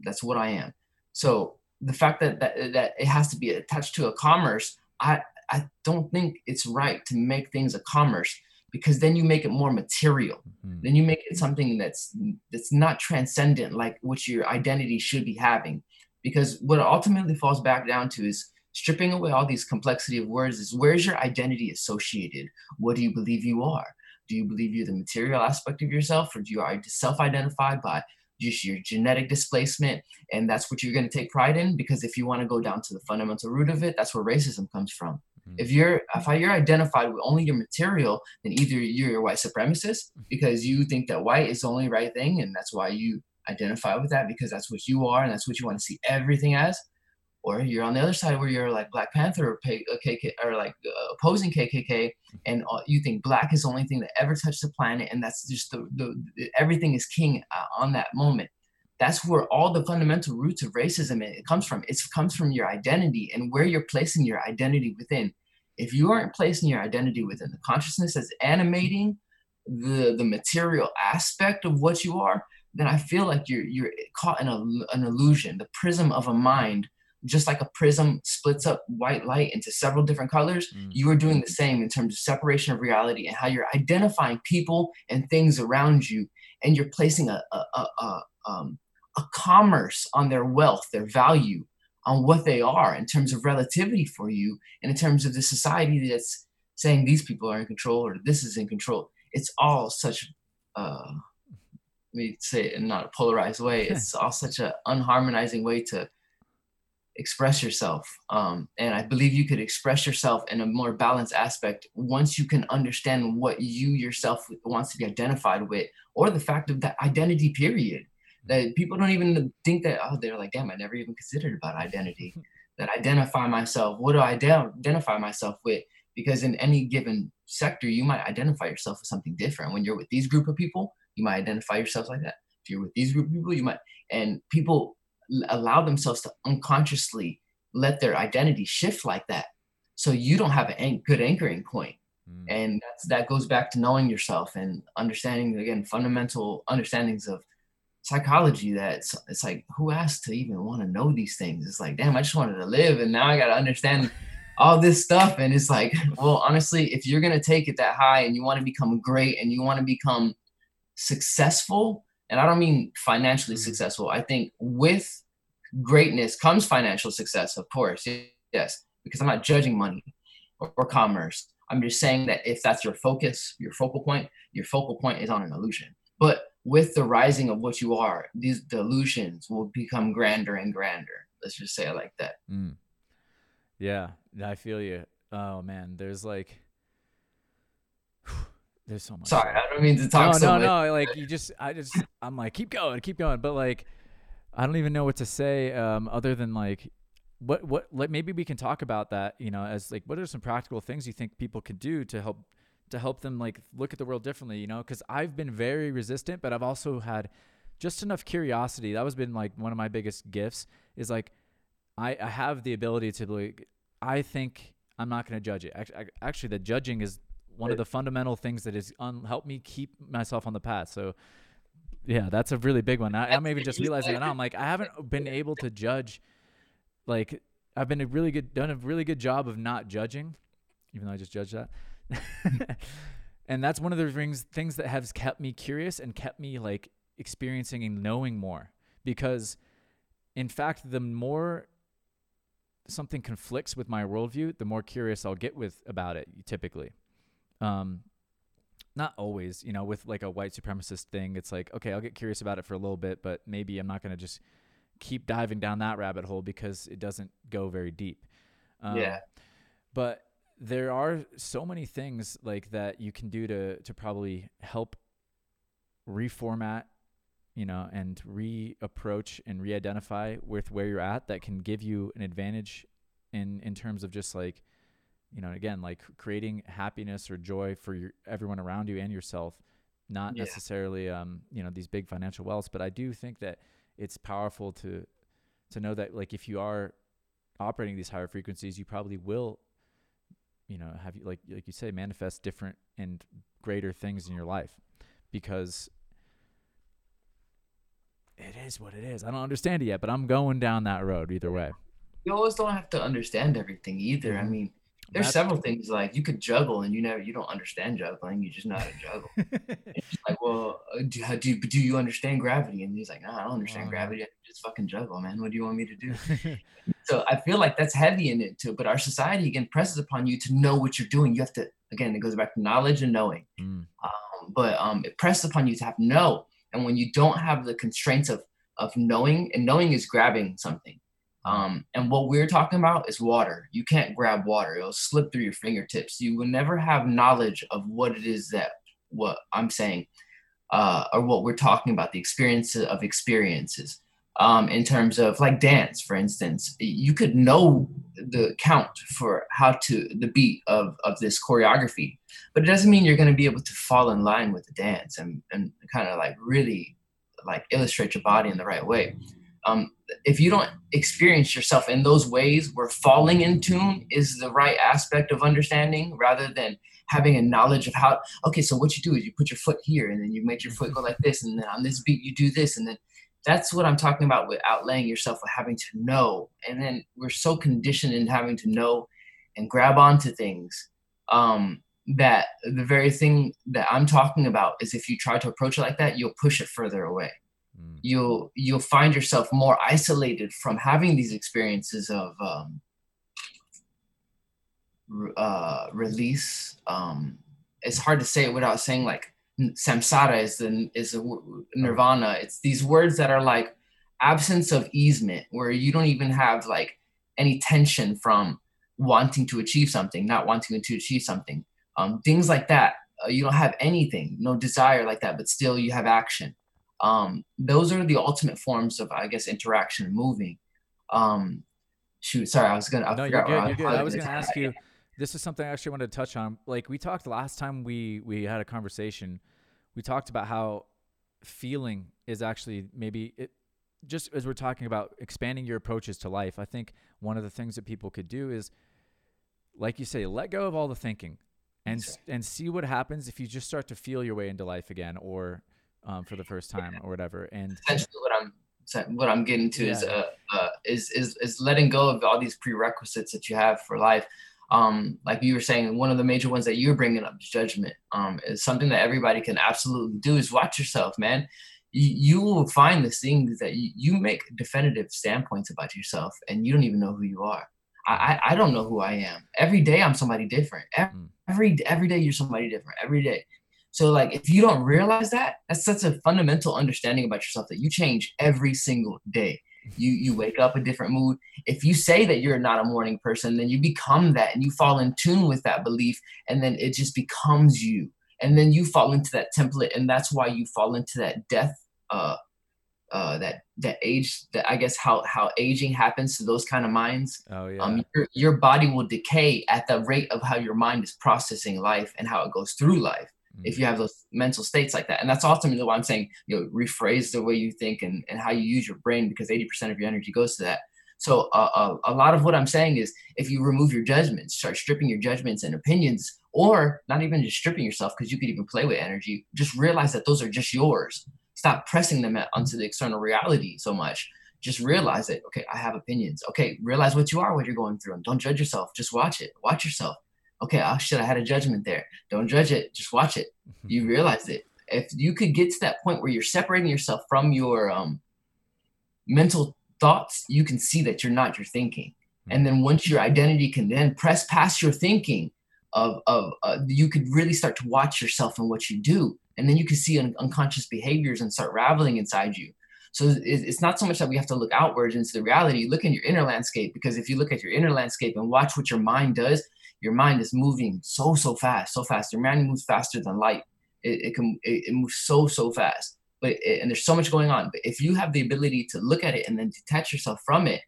that's what I am. So the fact that, that, that it has to be attached to a commerce, I, I don't think it's right to make things a commerce, because then you make it more material. Mm-hmm. Then you make it something that's, that's not transcendent, like what your identity should be having. Because what it ultimately falls back down to is stripping away all these complexity of words is, where's your identity associated? What do you believe you are? Do you believe you're the material aspect of yourself, or do you are self-identified by just your genetic displacement, and that's what you're going to take pride in? Because if you want to go down to the fundamental root of it, that's where racism comes from. Mm-hmm. If you're if you're identified with only your material, then either you're a white supremacist because you think that white is the only right thing, and that's why you identify with that, because that's what you are and that's what you want to see everything as, or you're on the other side where you're like Black Panther or K K K or like opposing K K K, and you think black is the only thing that ever touched the planet, and that's just the, the everything is king on that moment. That's where all the fundamental roots of racism it comes from. It comes from your identity and where you're placing your identity within. If you aren't placing your identity within the consciousness that's animating the the material aspect of what you are, then I feel like you're you're caught in a, an illusion, the prism of a mind. Just like a prism splits up white light into several different colors, mm. you are doing the same in terms of separation of reality and how you're identifying people and things around you, and you're placing a a, a, a, um, a commerce on their wealth, their value, on what they are in terms of relativity for you, and in terms of the society that's saying these people are in control or this is in control. It's all such, uh, let me say it in not a polarized way, it's all such an unharmonizing way to express yourself. Um, and I believe you could express yourself in a more balanced aspect once you can understand what you yourself wants to be identified with, or the fact of that identity period. That people don't even think that, oh, they're like, damn, I never even considered about identity. That identify myself, what do I identify myself with? Because in any given sector, you might identify yourself with something different. When you're with these group of people, you might identify yourself like that. If you're with these group of people, you might, and people allow themselves to unconsciously let their identity shift like that. So you don't have a good anchoring point. Mm. And that's, that goes back to knowing yourself and understanding, again, fundamental understandings of psychology. That it's, it's like, who asked to even want to know these things? It's like, damn, I just wanted to live. And now I got to understand all this stuff. And it's like, well, honestly, if you're going to take it that high and you want to become great and you want to become successful, and I don't mean financially mm-hmm. successful. I think with greatness comes financial success, of course. Yes, because I'm not judging money or, or commerce. I'm just saying that if that's your focus, your focal point, your focal point is on an illusion. But with the rising of what you are, these the illusions will become grander and grander. Let's just say it like that. Mm. Yeah, I feel you. Oh, man, there's like there's so much. Sorry, I don't mean to talk. No, so no, much. no. Like you just, I just, I'm like, keep going, keep going. But like, I don't even know what to say um, other than like, what, what, like maybe we can talk about that. You know, as like, what are some practical things you think people could do to help, to help them like look at the world differently? You know, because I've been very resistant, but I've also had just enough curiosity. That was been like one of my biggest gifts. Is like, I, I have the ability to like, I think I'm not going to judge it. I, I, actually, the judging is one of the fundamental things that has un- helped me keep myself on the path. So yeah, that's a really big one. I, I'm even just realizing that now. I'm like, I haven't been able to judge. Like I've been a really good, done a really good job of not judging, even though I just judged that. And that's one of the things, things that has kept me curious and kept me like experiencing and knowing more, because in fact, the more something conflicts with my worldview, the more curious I'll get with about it typically. Um, not always, you know, with like a white supremacist thing, it's like, okay, I'll get curious about it for a little bit, but maybe I'm not going to just keep diving down that rabbit hole because it doesn't go very deep. Um, yeah. But there are so many things like that you can do to, to probably help reformat, you know, and reapproach and re-identify with where you're at that can give you an advantage in, in terms of just like, you know, again, like creating happiness or joy for your, everyone around you and yourself, not yeah. necessarily, um, you know, these big financial wealths. But I do think that it's powerful to, to know that like, if you are operating these higher frequencies, you probably will, you know, have you, like, like you say, manifest different and greater things in your life, because it is what it is. I don't understand it yet, but I'm going down that road either way. You always don't have to understand everything either. Mm-hmm. I mean, there's That's several things like you could juggle and you never, you don't understand juggling. You just know how to juggle. It's just like, well, do, do, do you understand gravity? And he's like, no, I don't understand oh, gravity. I just fucking juggle, man. What do you want me to do? So I feel like that's heavy in it too. But our society again presses upon you to know what you're doing. You have to, again, it goes back to knowledge and knowing, mm. um, but um, it presses upon you to have know. And when you don't have the constraints of, of knowing, and knowing is grabbing something. Um, and what we're talking about is water. You can't grab water. It'll slip through your fingertips. You will never have knowledge of what it is that what I'm saying uh, or what we're talking about, the experiences of experiences um, in terms of like dance, for instance. You could know the count for how to the beat of, of this choreography, but it doesn't mean you're going to be able to fall in line with the dance and, and kind of like really like illustrate your body in the right way. Um, if you don't experience yourself in those ways where falling in tune is the right aspect of understanding rather than having a knowledge of how, okay, so what you do is you put your foot here and then you make your foot go like this. And then on this beat, you do this. And then that's what I'm talking about with outlaying yourself with having to know. And then we're so conditioned in having to know and grab onto things um, that the very thing that I'm talking about is if you try to approach it like that, you'll push it further away. You'll you'll find yourself more isolated from having these experiences of um, uh, release. Um, it's hard to say it without saying like samsara is the is a nirvana. It's these words that are like absence of easement, where you don't even have like any tension from wanting to achieve something, not wanting to achieve something. Um, things like that. Uh, you don't have anything, no desire like that, but still you have action. Um, those are the ultimate forms of, I guess, interaction and moving. Um, shoot, sorry, I was going to, no, you're good, you're good. I was going to ask you, this is something I actually wanted to touch on. Like we talked last time we, we had a conversation, we talked about how feeling is actually maybe it just, as we're talking about expanding your approaches to life. I think one of the things that people could do is, like you say, let go of all the thinking and, sure. and see what happens if you just start to feel your way into life again, or Um, for the first time yeah. or whatever. And essentially what I'm what I'm getting to yeah. is uh, uh is, is is letting go of all these prerequisites that you have for life. Um like you were saying, one of the major ones that you're bringing up is judgment. Um is something that everybody can absolutely do is watch yourself, man. You, you will find the things that you, you make definitive standpoints about yourself and you don't even know who you are. I I don't know who I am. Every day I'm somebody different. Every mm. every, every day you're somebody different. Every day. So like, if you don't realize that, that's such a fundamental understanding about yourself that you change every single day. You you wake up a different mood. If you say that you're not a morning person, then you become that and you fall in tune with that belief and then it just becomes you. And then you fall into that template, and that's why you fall into that death, uh, uh, that that age, that I guess how how aging happens to those kind of minds. Oh yeah. Um, your, your body will decay at the rate of how your mind is processing life and how it goes through life. Mm-hmm. If you have those mental states like that, and that's ultimately why I'm saying, you know, rephrase the way you think and and how you use your brain, because eighty percent of your energy goes to that. So uh, uh, a lot of what I'm saying is, if you remove your judgments, start stripping your judgments and opinions, or not even just stripping yourself, because you could even play with energy, just realize that those are just yours. Stop pressing them at, onto the external reality so much. Just realize that, okay, I have opinions. Okay, realize what you are, what you're going through, and don't judge yourself. Just watch it. Watch yourself. Okay, oh shit, I had a judgment there. Don't judge it. Just watch it. You realize it. If you could get to that point where you're separating yourself from your um, mental thoughts, you can see that you're not your thinking. And then once your identity can then press past your thinking of, of uh, you could really start to watch yourself and what you do. And then you can see un- unconscious behaviors and start raveling inside you. So it's not so much that we have to look outwards into the reality, look in your inner landscape, because if you look at your inner landscape and watch what your mind does, your mind is moving so, so fast, so fast. Your mind moves faster than light. It, it can, it, it moves so, so fast. But and there's so much going on. But if you have the ability to look at it and then detach yourself from it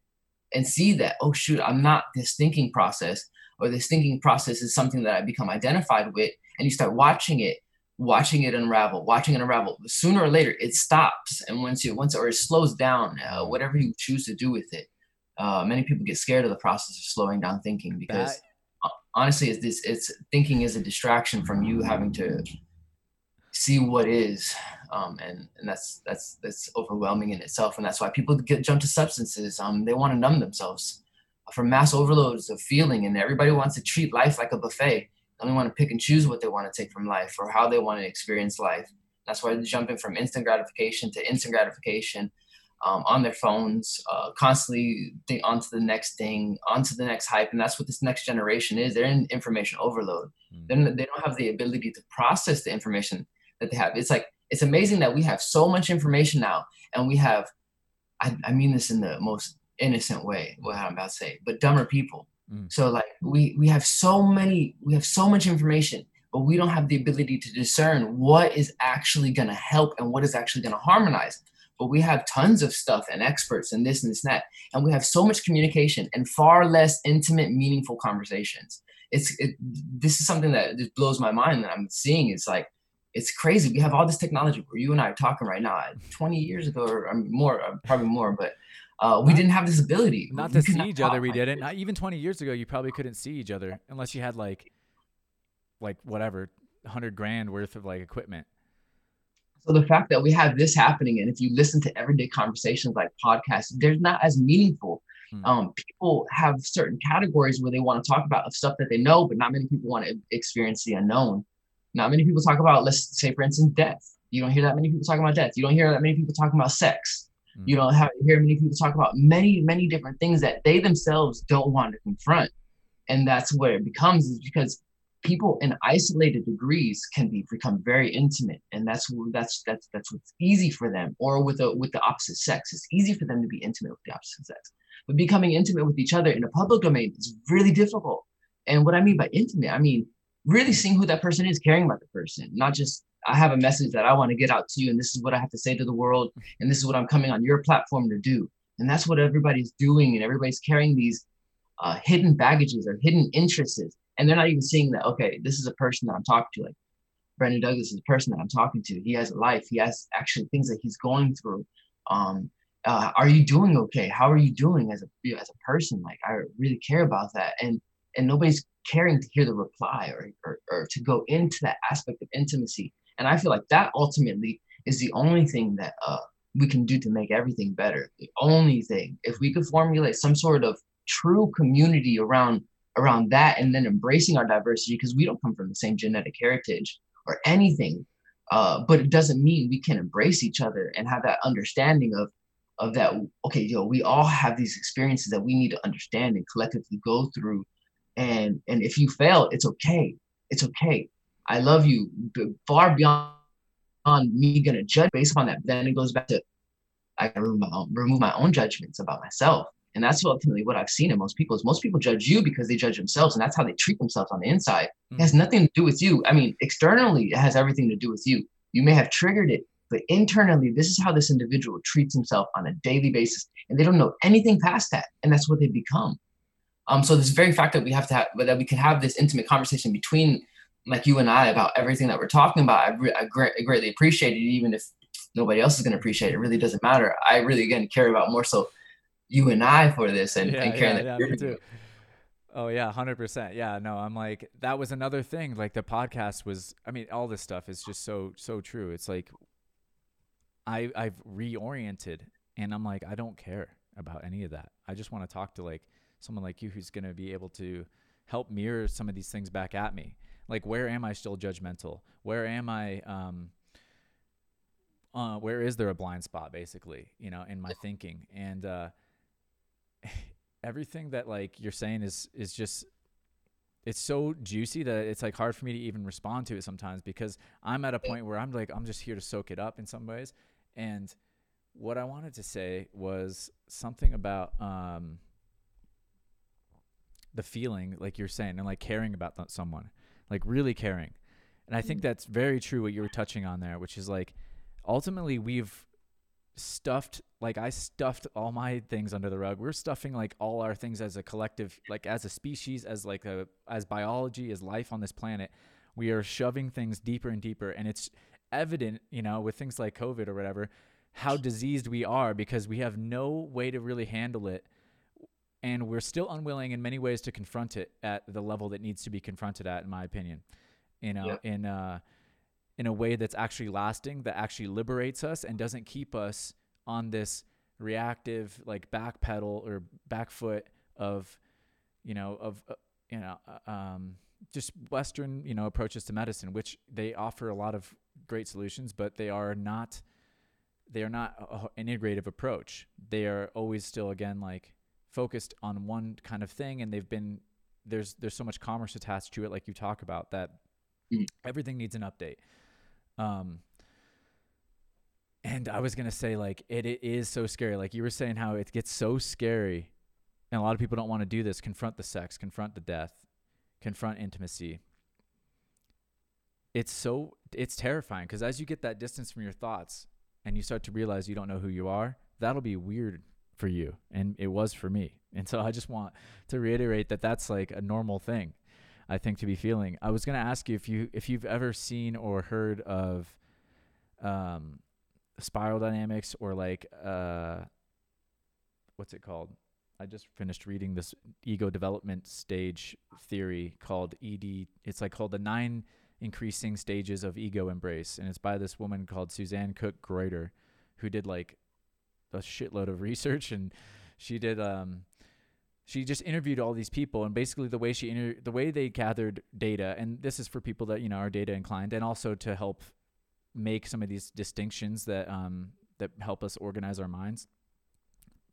and see that, oh, shoot, I'm not this thinking process, or this thinking process is something that I become identified with, and you start watching it, watching it unravel, watching it unravel. Sooner or later, it stops. And once you once or it slows down, uh, whatever you choose to do with it. Uh, many people get scared of the process of slowing down thinking, because that... honestly, it's this it's thinking is a distraction from you having to see what is, um, and and that's that's that's overwhelming in itself, and that's why people get jump to substances. Um, they want to numb themselves from mass overloads of feeling, and everybody wants to treat life like a buffet. They only want to pick and choose what they want to take from life or how they want to experience life. That's why they're jumping from instant gratification to instant gratification, um, on their phones, uh, constantly think onto the next thing, onto the next hype, and that's what this next generation is. They're in information overload. Mm-hmm. Then they don't have the ability to process the information that they have. It's like, it's amazing that we have so much information now, and we have, I, I mean this in the most innocent way, what I'm about to say, but dumber people. Mm. So like we, we have so many, we have so much information, but we don't have the ability to discern what is actually going to help and what is actually going to harmonize. But we have tons of stuff and experts and this and this and that. And we have so much communication and far less intimate, meaningful conversations. It's, it, this is something that just blows my mind that I'm seeing. It's like, it's crazy. We have all this technology where you and I are talking right now. twenty years ago, or more, probably more, but uh, we didn't have this ability. Not to see each other, we didn't. Not even twenty years ago, you probably couldn't see each other unless you had like, like whatever, one hundred grand worth of like equipment. So the fact that we have this happening, and if you listen to everyday conversations like podcasts, they're not as meaningful. Hmm. Um, people have certain categories where they want to talk about of stuff that they know, but not many people want to experience the unknown. Not many people talk about, let's say, for instance, death. You don't hear that many people talking about death. You don't hear that many people talking about sex. Mm. You don't have, hear many people talk about many, many different things that they themselves don't want to confront. And that's where it becomes, is because people in isolated degrees can be become very intimate. And that's that's that's that's what's easy for them. Or with the, with the opposite sex. It's easy for them to be intimate with the opposite sex. But becoming intimate with each other in a public domain is really difficult. And what I mean by intimate, I mean, really seeing who that person is, caring about the person, not just, I have a message that I want to get out to you, and this is what I have to say to the world, and this is what I'm coming on your platform to do. And that's what everybody's doing, and everybody's carrying these uh, hidden baggages or hidden interests, and they're not even seeing that, okay, this is a person that I'm talking to. Like Brandon Douglas is the person that I'm talking to. He has a life. He has actually things that he's going through. Um, uh, are you doing okay? How are you doing as a as a person? Like, I really care about that. And and nobody's caring to hear the reply, or, or or to go into that aspect of intimacy. And I feel like that ultimately is the only thing that uh, we can do to make everything better. The only thing, if we could formulate some sort of true community around around that, and then embracing our diversity, because we don't come from the same genetic heritage or anything, uh, but it doesn't mean we can't embrace each other and have that understanding of of that, okay, yo, we all have these experiences that we need to understand and collectively go through. And and if you fail, it's okay. It's okay. I love you. But far beyond me going to judge based on that, then it goes back to I can remove my own, remove my own judgments about myself. And that's ultimately what I've seen in most people is most people judge you because they judge themselves, and that's how they treat themselves on the inside. Mm-hmm. It has nothing to do with you. I mean, externally, it has everything to do with you. You may have triggered it, but internally, this is how this individual treats himself on a daily basis, and they don't know anything past that, and that's what they become. Um, so this very fact that we have to have, that we can have this intimate conversation between like you and I about everything that we're talking about, I, re- I, gra- I greatly appreciate it, even if nobody else is going to appreciate it. It really doesn't matter. I really, again, care about more so you and I for this and, yeah, and caring yeah, that yeah, me too. Oh yeah, one hundred percent. Yeah, no, I'm like, that was another thing. Like the podcast was, I mean, all this stuff is just so, so true. It's like, I, I've reoriented and I'm like, I don't care about any of that. I just want to talk to like someone like you who's going to be able to help mirror some of these things back at me. Like, where am I still judgmental? Where am I, um, uh, where is there a blind spot basically, you know, in my thinking? And, uh, everything that like you're saying is, is just, it's so juicy that it's like hard for me to even respond to it sometimes, because I'm at a point where I'm like, I'm just here to soak it up in some ways. And what I wanted to say was something about, um, the feeling, like you're saying, and like caring about th- someone, like really caring. And I think that's very true what you were touching on there, which is like, ultimately we've stuffed, like I stuffed all my things under the rug. We're stuffing like all our things as a collective, like as a species, as like a, as biology, as life on this planet, we are shoving things deeper and deeper. And it's evident, you know, with things like COVID or whatever, how diseased we are because we have no way to really handle it. And we're still unwilling in many ways to confront it at the level that needs to be confronted at, in my opinion, you know, yeah. in, uh, in a way that's actually lasting, that actually liberates us and doesn't keep us on this reactive, like back pedal or back foot of, you know, of, uh, you know, um, just Western, you know, approaches to medicine, which they offer a lot of great solutions, but they are not, they are not an integrative approach. They are always still, again, like, focused on one kind of thing, and they've been there's there's so much commerce attached to it, like you talk about, that mm-hmm. everything needs an update. Um and I was gonna say, like, it, it is so scary, like you were saying, how it gets so scary, and a lot of people don't want to do this, confront the sex, confront the death, confront intimacy. It's so it's terrifying, because as you get that distance from your thoughts and you start to realize you don't know who you are, that'll be weird for you, and it was for me. And so I just want to reiterate that that's like a normal thing, I think, to be feeling. I was going to ask you if you if you've ever seen or heard of um spiral dynamics, or like uh what's it called? I just finished reading this ego development stage theory called E D. It's like called the nine increasing stages of ego embrace, and it's by this woman called Suzanne Cook-Greuter, who did like a shitload of research, and she did um she just interviewed all these people, and basically the way she inter- the way they gathered data, and this is for people that, you know, are data inclined, and also to help make some of these distinctions that um that help us organize our minds.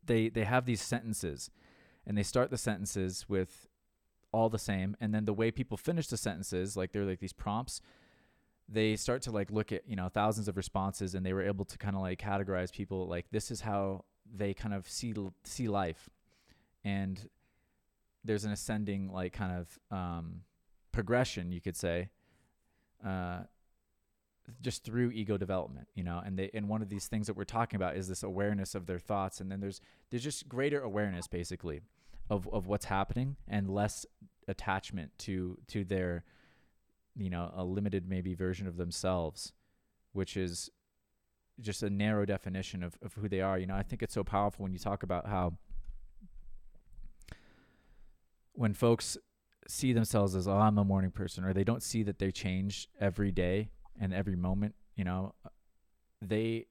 They they have these sentences, and they start the sentences with all the same, and then the way people finish the sentences, like they're like these prompts. They start to like look at, you know, thousands of responses, and they were able to kind of like categorize people, like this is how they kind of see see life, and there's an ascending like kind of um, progression, you could say, uh, just through ego development, you know. And they and one of these things that we're talking about is this awareness of their thoughts, and then there's there's just greater awareness basically of of what's happening, and less attachment to to their, you know, a limited maybe version of themselves, which is just a narrow definition of, of who they are. You know, I think it's so powerful when you talk about how when folks see themselves as, oh, I'm a morning person, or they don't see that they change every day and every moment, you know, they,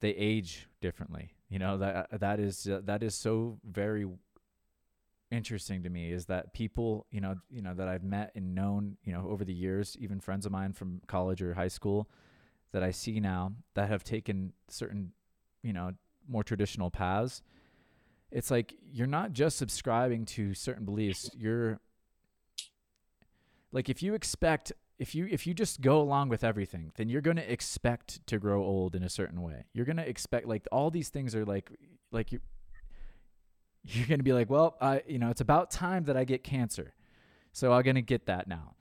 they age differently. You know, that, that is, uh, that is so very interesting to me, is that people, you know, you know, that I've met and known, you know, over the years, even friends of mine from college or high school that I see now that have taken certain, you know, more traditional paths. It's like, you're not just subscribing to certain beliefs. You're like, if you expect if you if you just go along with everything, then you're going to expect to grow old in a certain way. You're going to expect, like, all these things are like, like you, you're going to be like, well, I, you know, it's about time that I get cancer, so I'm going to get that now.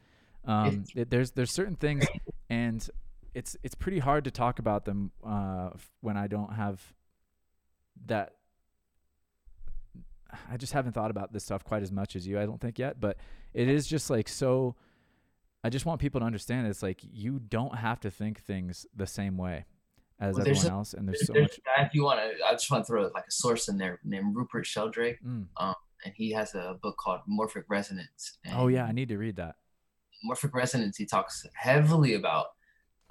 Um, there's there's certain things, and it's it's pretty hard to talk about them uh, when I don't have that. I just haven't thought about this stuff quite as much as you, I don't think, yet, but it is just like, so I just want people to understand it's like you don't have to think things the same way as well, everyone a, else. And there's, there's so there's, much. If you want to, I just want to throw like a source in there named Rupert Sheldrake. Mm. Um, and he has a book called Morphic Resonance. And oh yeah, I need to read that. Morphic Resonance, he talks heavily about,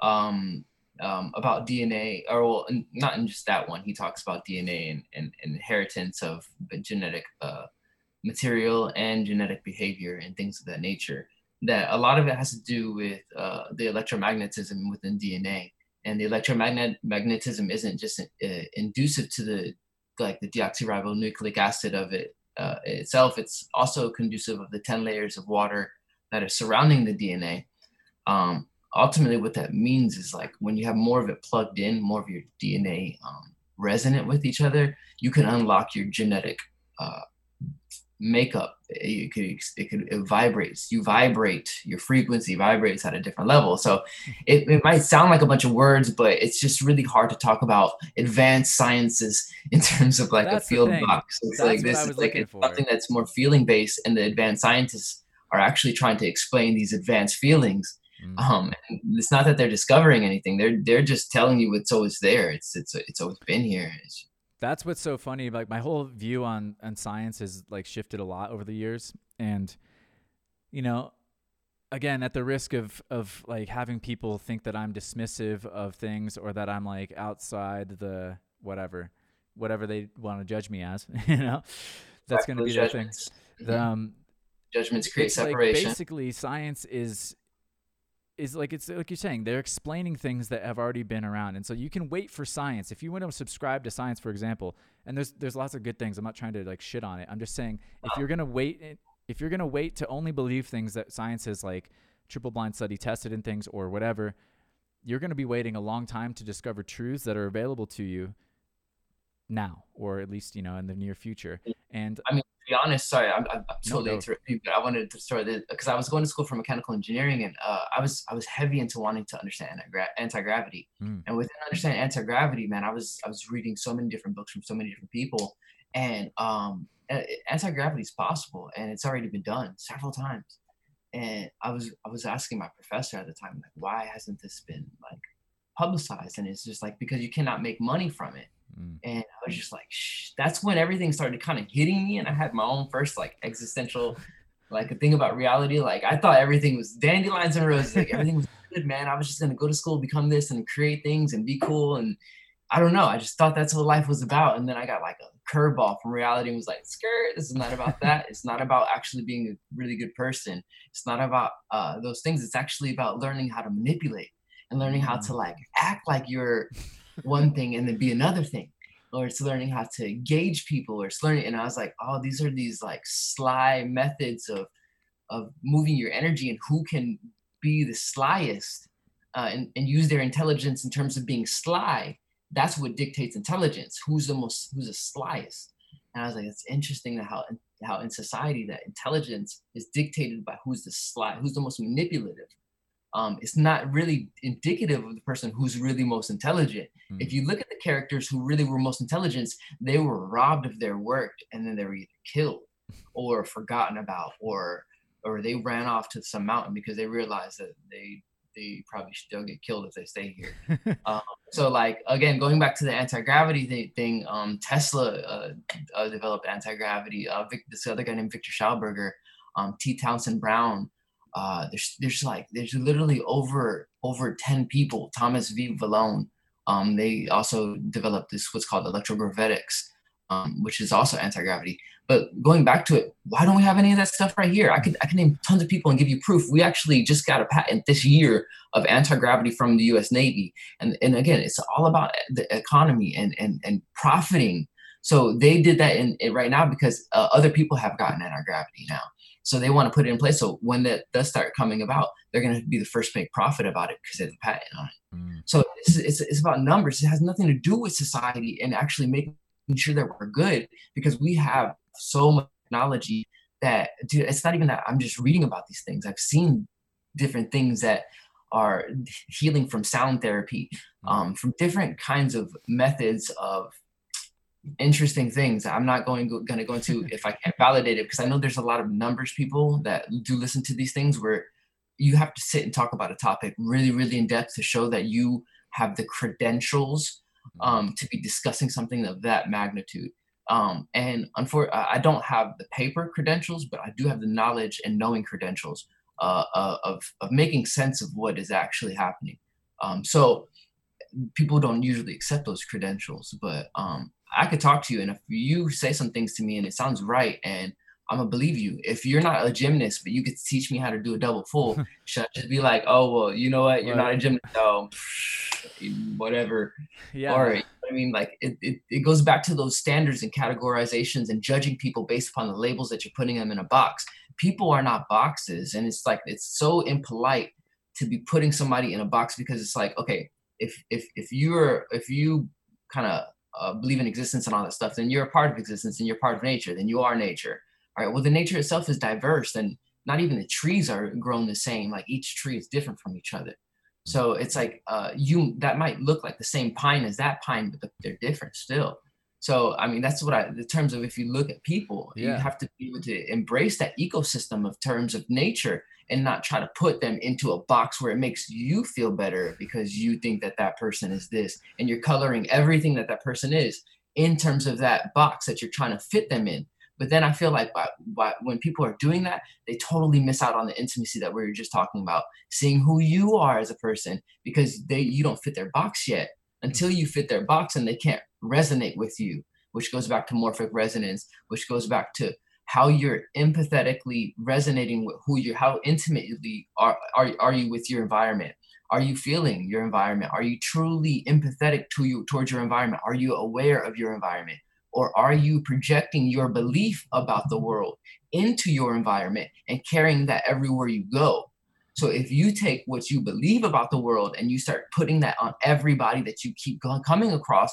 um, um, about D N A, or well, not in just that one. He talks about D N A and, and, and inheritance of genetic uh, material and genetic behavior and things of that nature. That a lot of it has to do with uh, the electromagnetism within D N A, and the electromagnetism isn't just uh, inducive to the like the deoxyribonucleic acid of it uh, itself. It's also conducive of the ten layers of water that are surrounding the D N A. Um, ultimately, what that means is like when you have more of it plugged in, more of your D N A um, resonant with each other, you can unlock your genetic uh, makeup. It could, it could, it vibrates, you vibrate, your frequency vibrates at a different level. So it, it might sound like a bunch of words, but it's just really hard to talk about advanced sciences in terms of like that's a field box. It's that's like, this is like it's something that's more feeling based, and the advanced scientists are actually trying to explain these advanced feelings. Mm. Um, and it's not that they're discovering anything. They're, they're just telling you it's always there. It's, it's, it's always been here. It's, That's what's so funny. Like my whole view on, on science has like shifted a lot over the years. And, you know, again, at the risk of, of like having people think that I'm dismissive of things or that I'm like outside the whatever, whatever they want to judge me as, you know, that's going to be their thing. The, um, judgments create separation. Like basically science is, is like, it's like you're saying, they're explaining things that have already been around. And so you can wait for science. If you want to subscribe to science, for example, and there's, there's lots of good things. I'm not trying to like shit on it. I'm just saying, if you're going to wait, if you're going to wait to only believe things that science has like triple blind study tested in things or whatever, you're going to be waiting a long time to discover truths that are available to you now, or at least, you know, in the near future. And I mean, to be honest, sorry, I'm, I'm totally no, no. interrupting, but I wanted to start this because I was going to school for mechanical engineering, and uh, I was I was heavy into wanting to understand anti-gravity. Mm. And within understanding anti-gravity, man, I was I was reading so many different books from so many different people, and um, anti-gravity is possible, and it's already been done several times. And I was I was asking my professor at the time, like, why hasn't this been like publicized? And it's just like because you cannot make money from it. And I was just like, shh. That's when everything started kind of hitting me, and I had my own first like existential, like a thing about reality. Like I thought everything was dandelions and roses, like everything was good, man. I was just gonna go to school, become this, and create things, and be cool. And I don't know. I just thought that's what life was about. And then I got like a curveball from reality and was like, skirt. This is not about that. It's not about actually being a really good person. It's not about uh, those things. It's actually about learning how to manipulate and learning how to like act like you're one thing and then be another thing, or it's learning how to gauge people, or it's learning. And I was like, oh, these are these like sly methods of of moving your energy, and who can be the slyest uh, and, and use their intelligence in terms of being sly. That's what dictates intelligence. Who's the most, who's the slyest? And I was like, it's interesting that how how in society that intelligence is dictated by who's the sly, who's the most manipulative. Um, it's not really indicative of the person who's really most intelligent. Mm. If you look at the characters who really were most intelligent, they were robbed of their work, and then they were either killed or forgotten about, or or they ran off to some mountain because they realized that they they probably still get killed if they stay here. um, so like, again, going back to the anti-gravity th- thing, um, Tesla uh, uh, developed anti-gravity. Uh, Vic, this other guy named Victor Schauberger, um, T. Townsend Brown. Uh, there's there's like there's literally over over ten people. Thomas V. Valone. Um, they also developed this what's called electrogravitics, um, which is also anti-gravity. But going back to it, why don't we have any of that stuff right here? I could I can name tons of people and give you proof. We actually just got a patent this year of anti-gravity from the U S Navy, and and again, it's all about the economy and and and profiting. So they did that in, in right now because uh, other people have gotten anti-gravity now. So they want to put it in place. So when that does start coming about, they're going to be the first to make profit about it because they have a patent on it. Mm. So it's, it's, it's about numbers. It has nothing to do with society and actually making sure that we're good, because we have so much technology that, dude, it's not even that I'm just reading about these things. I've seen different things that are healing from sound therapy, um, from different kinds of methods of interesting things. I'm not going going to go into if I can't validate it, because I know there's a lot of numbers people that do listen to these things where you have to sit and talk about a topic really, really in depth to show that you have the credentials um, to be discussing something of that magnitude. Um, and unfortunately, I don't have the paper credentials, but I do have the knowledge and knowing credentials uh, of, of making sense of what is actually happening. Um, so people don't usually accept those credentials, but um, I could talk to you, and if you say some things to me and it sounds right, and I'm gonna believe you. If you're not a gymnast, but you could teach me how to do a double full, should I just be like, oh, well, you know what? You're right. Not a gymnast, so whatever. Yeah. Or, you know what I mean, like it, it, it goes back to those standards and categorizations and judging people based upon the labels that you're putting them in a box. People are not boxes. And it's like, it's so impolite to be putting somebody in a box, because it's like, okay, if, if, if you're, if you kind of, Uh, believe in existence and all that stuff, then you're a part of existence and you're part of nature, then you are nature. All right, well, the nature itself is diverse, and not even the trees are grown the same. Like each tree is different from each other. So it's like uh, you that might look like the same pine as that pine, but they're different still. So, I mean, that's what I, in terms of if you look at people, yeah. You have to be able to embrace that ecosystem of terms of nature and not try to put them into a box where it makes you feel better because you think that that person is this, and you're coloring everything that that person is in terms of that box that you're trying to fit them in. But then I feel like by, by, when people are doing that, they totally miss out on the intimacy that we were just talking about, seeing who you are as a person, because they you don't fit their box yet. Until you fit their box, and they can't resonate with you, which goes back to morphic resonance, which goes back to how you're empathetically resonating with who you're, how intimately are, are, are you with your environment? Are you feeling your environment? Are you truly empathetic to you, towards your environment? Are you aware of your environment? Or are you projecting your belief about the world into your environment and carrying that everywhere you go? So if you take what you believe about the world and you start putting that on everybody that you keep going, coming across,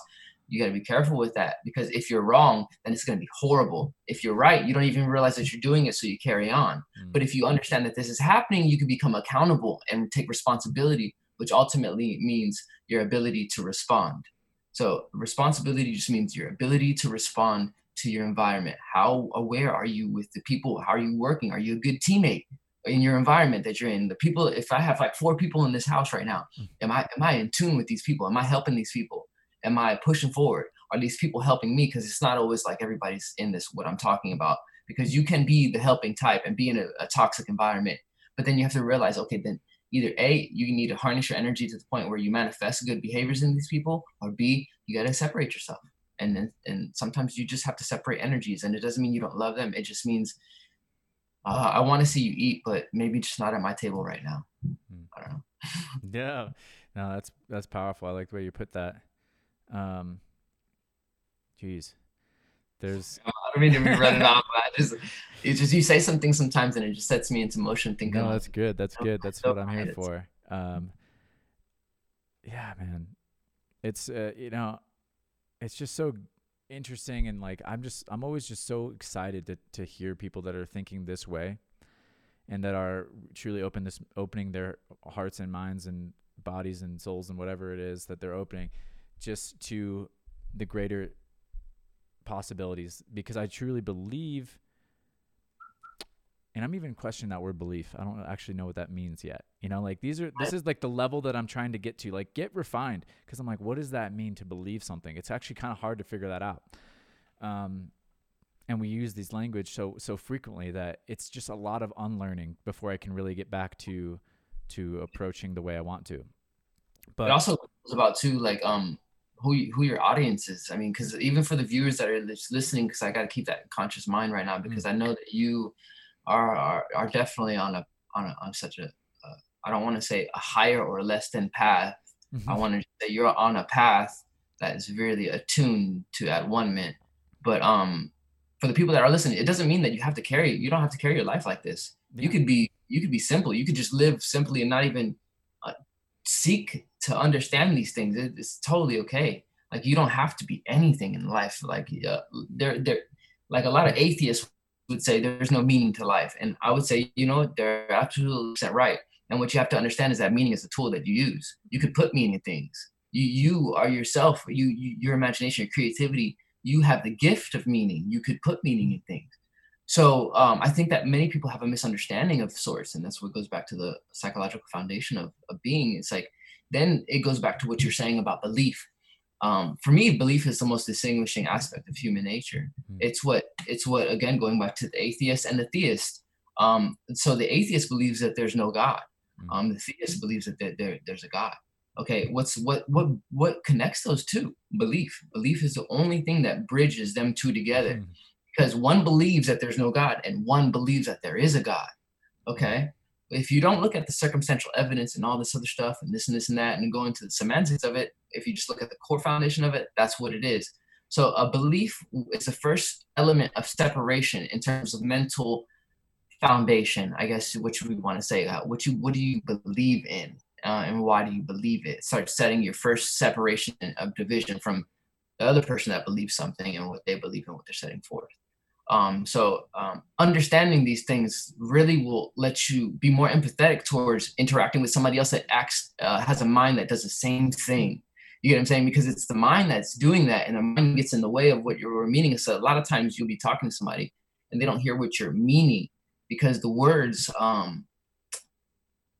you got to be careful with that, because if you're wrong, then it's going to be horrible. If you're right, you don't even realize that you're doing it, so you carry on. Mm-hmm. But if you understand that this is happening, you can become accountable and take responsibility, which ultimately means your ability to respond. So responsibility just means your ability to respond to your environment. How aware are you with the people? How are you working? Are you a good teammate in your environment that you're in? The people, if I have like four people in this house right now, am I am I in tune with these people? Am I helping these people? Am I pushing forward? Are these people helping me? Because it's not always like everybody's in this, what I'm talking about, because you can be the helping type and be in a, a toxic environment. But then you have to realize, okay, then either A, you need to harness your energy to the point where you manifest good behaviors in these people, or B, you got to separate yourself. And then, and sometimes you just have to separate energies, and it doesn't mean you don't love them. It just means Uh, I want to see you eat, but maybe just not at my table right now. I don't know. Yeah, no, that's that's powerful. I like the way you put that. Um, geez, there's. I don't mean to be running off. I just, it's just you say something sometimes, and it just sets me into motion thinking. No, that's good. That's good. That's what I'm here for. Um, yeah, man, it's uh, you know, it's just so interesting, and like I'm just I'm always just so excited to to hear people that are thinking this way and that are truly open this opening their hearts and minds and bodies and souls and whatever it is that they're opening just to the greater possibilities, because I truly believe, and I'm even questioning that word belief. I don't actually know what that means yet. You know, like these are, this is like the level that I'm trying to get to, like get refined. Cause I'm like, what does that mean to believe something? It's actually kind of hard to figure that out. Um, and we use these language so, so frequently that it's just a lot of unlearning before I can really get back to, to approaching the way I want to. But it also was about too, like, um, who, you, who your audience is. I mean, cause even for the viewers that are just listening, cause I got to keep that conscious mind right now, because mm-hmm. I know that you, Are, are are definitely on a on a, on such a uh, I don't want to say a higher or less than path. Mm-hmm. I want to say you're on a path that is really attuned to at one minute, but um for the people that are listening, it doesn't mean that you have to carry, you don't have to carry your life like this. Yeah. You could be, you could be simple. You could just live simply and not even uh, seek to understand these things. It, it's totally okay. Like, you don't have to be anything in life. Like uh, there, there, like a lot of atheists would say there's no meaning to life. And I would say, you know, they're absolutely right. And what you have to understand is that meaning is a tool that you use. You could put meaning in things. You, you are yourself, you, you, your imagination, your creativity, you have the gift of meaning. You could put meaning in things. So um, I think that many people have a misunderstanding of source, and that's what goes back to the psychological foundation of, of being. It's like, then it goes back to what you're saying about belief. Um, for me, belief is the most distinguishing aspect of human nature. Mm-hmm. It's what, it's what, again, going back to the atheist and the theist. Um, so the atheist believes that there's no God. Mm-hmm. Um, the theist believes that there, there, there's a God. Okay, what's, what, what, what connects those two? Belief. Belief is the only thing that bridges them two together, mm-hmm. because one believes that there's no God and one believes that there is a God. Okay. If you don't look at the circumstantial evidence and all this other stuff and this and this and that and go into the semantics of it, if you just look at the core foundation of it, that's what it is. So a belief is the first element of separation in terms of mental foundation, I guess, what you want to say, what you, what do you believe in uh, and why do you believe it? Start setting your first separation of division from the other person that believes something and what they believe and what they're setting forth. Um, so um, understanding these things really will let you be more empathetic towards interacting with somebody else that acts, uh, has a mind that does the same thing. You get what I'm saying? Because it's the mind that's doing that, and the mind gets in the way of what you're meaning. So a lot of times you'll be talking to somebody and they don't hear what you're meaning because the words um,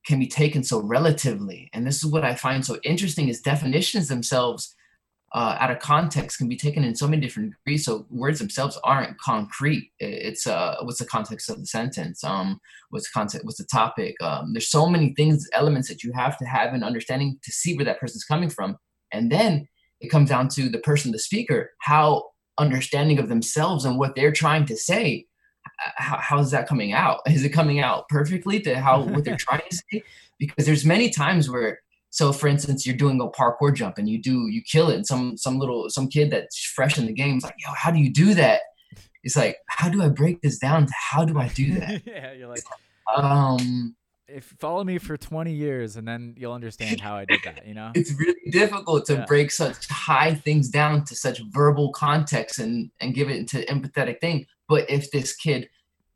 can be taken so relatively. And this is what I find so interesting is definitions themselves Uh, out of context can be taken in so many different degrees. So words themselves aren't concrete. It's uh, what's the context of the sentence? Um, what's the context? What's the topic? Um, there's so many things, elements that you have to have in understanding to see where that person's coming from. And then it comes down to the person, the speaker, how understanding of themselves and what they're trying to say. How, how is that coming out? Is it coming out perfectly to how what they're trying to say? Because there's many times where, so for instance, you're doing a parkour jump and you do, you kill it. And some, some little, some kid that's fresh in the game is like, yo, how do you do that? It's like, how do I break this down to how do I do that? Yeah. You're like, um, if follow me for twenty years and then you'll understand how I did that. You know, it's really difficult to yeah. break such high things down to such verbal context and, and give it into empathetic thing. But if this kid,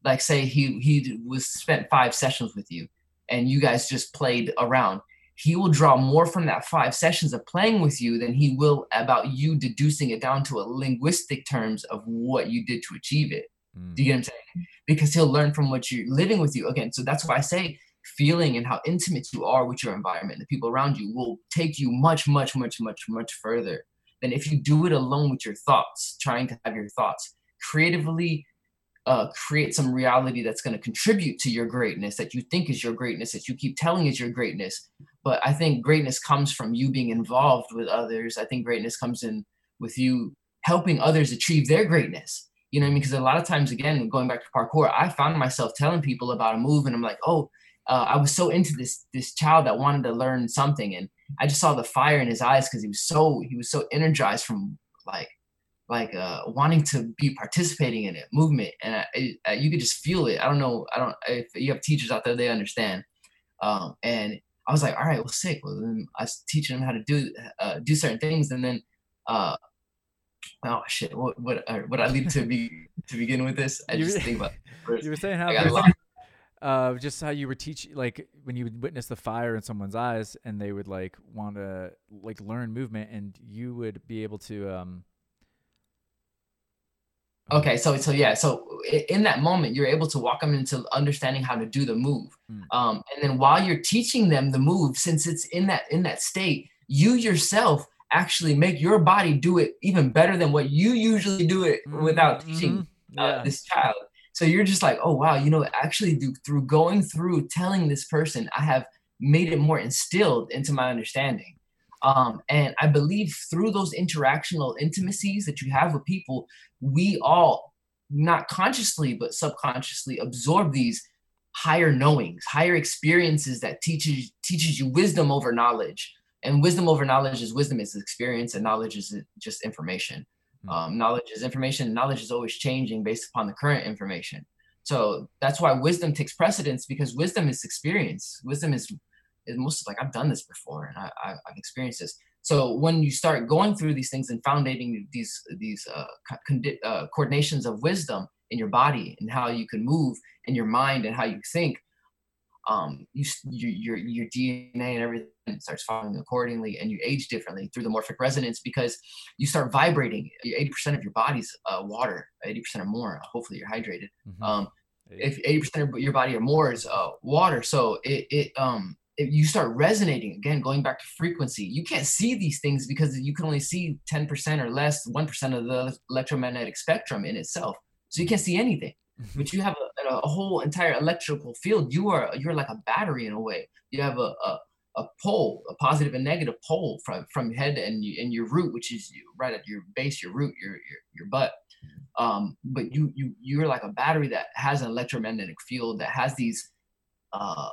like say he, he was spent five sessions with you and you guys just played around, he will draw more from that five sessions of playing with you than he will about you deducing it down to a linguistic terms of what you did to achieve it. Mm. Do you get what I'm saying? Because he'll learn from what you're living with you again. So that's why I say feeling and how intimate you are with your environment, the people around you will take you much, much, much, much, much further than if you do it alone with your thoughts, trying to have your thoughts creatively Uh, create some reality that's going to contribute to your greatness, that you think is your greatness, that you keep telling is your greatness. But I think greatness comes from you being involved with others. I think greatness comes in with you helping others achieve their greatness. You know what I mean? Because a lot of times, again, going back to parkour, I found myself telling people about a move and I'm like, oh, uh, I was so into this this child that wanted to learn something. And I just saw the fire in his eyes because he was so he was so energized from like, like uh, wanting to be participating in it, movement. And I, I, you could just feel it. I don't know. I don't, if you have teachers out there, they understand. Um, and I was like, all right, well, sick. Well, then I was teaching them how to do, uh, do certain things. And then, uh, oh shit, what, what, uh, what I lead to be, to begin with this. I you just were, think about it. You were saying how, like, uh, just how you were teaching, like when you would witness the fire in someone's eyes and they would like want to like learn movement and you would be able to, um, Okay, so so yeah, so in that moment, you're able to walk them into understanding how to do the move, mm. um, and then while you're teaching them the move, since it's in that in that state, you yourself actually make your body do it even better than what you usually do it mm-hmm. without teaching mm-hmm. yeah. uh, this child. So you're just like, oh wow, you know, actually do, through going through telling this person, I have made it more instilled into my understanding. Um, and I believe through those interactional intimacies that you have with people, we all, not consciously, but subconsciously, absorb these higher knowings, higher experiences that teaches teaches you wisdom over knowledge. And wisdom over knowledge is wisdom is experience, and knowledge is just information. Mm-hmm. Um, knowledge is information. Knowledge is always changing based upon the current information. So that's why wisdom takes precedence, because wisdom is experience. Wisdom is, is most like, I've done this before and I, I, I've experienced this. So when you start going through these things and foundating these these uh, condi- uh, coordinations of wisdom in your body and how you can move and your mind and how you think, um, you, you, your your D N A and everything starts following accordingly, and you age differently through the morphic resonance because you start vibrating. eighty percent of your body's uh, water, eighty percent or more. Hopefully you're hydrated. Mm-hmm. Um, if eighty percent of your body or more is uh, water, so it it um. you start resonating again, going back to frequency. You can't see these things because you can only see ten percent or less, one percent of the electromagnetic spectrum in itself. So you can't see anything, but you have a, a whole entire electrical field. You are, you're like a battery in a way. You have a, a, a pole, a positive and negative pole from, from your head and, you, and your root, which is right at your base, your root, your, your, your butt. Um, but you, you, you're like a battery that has an electromagnetic field that has these, Uh,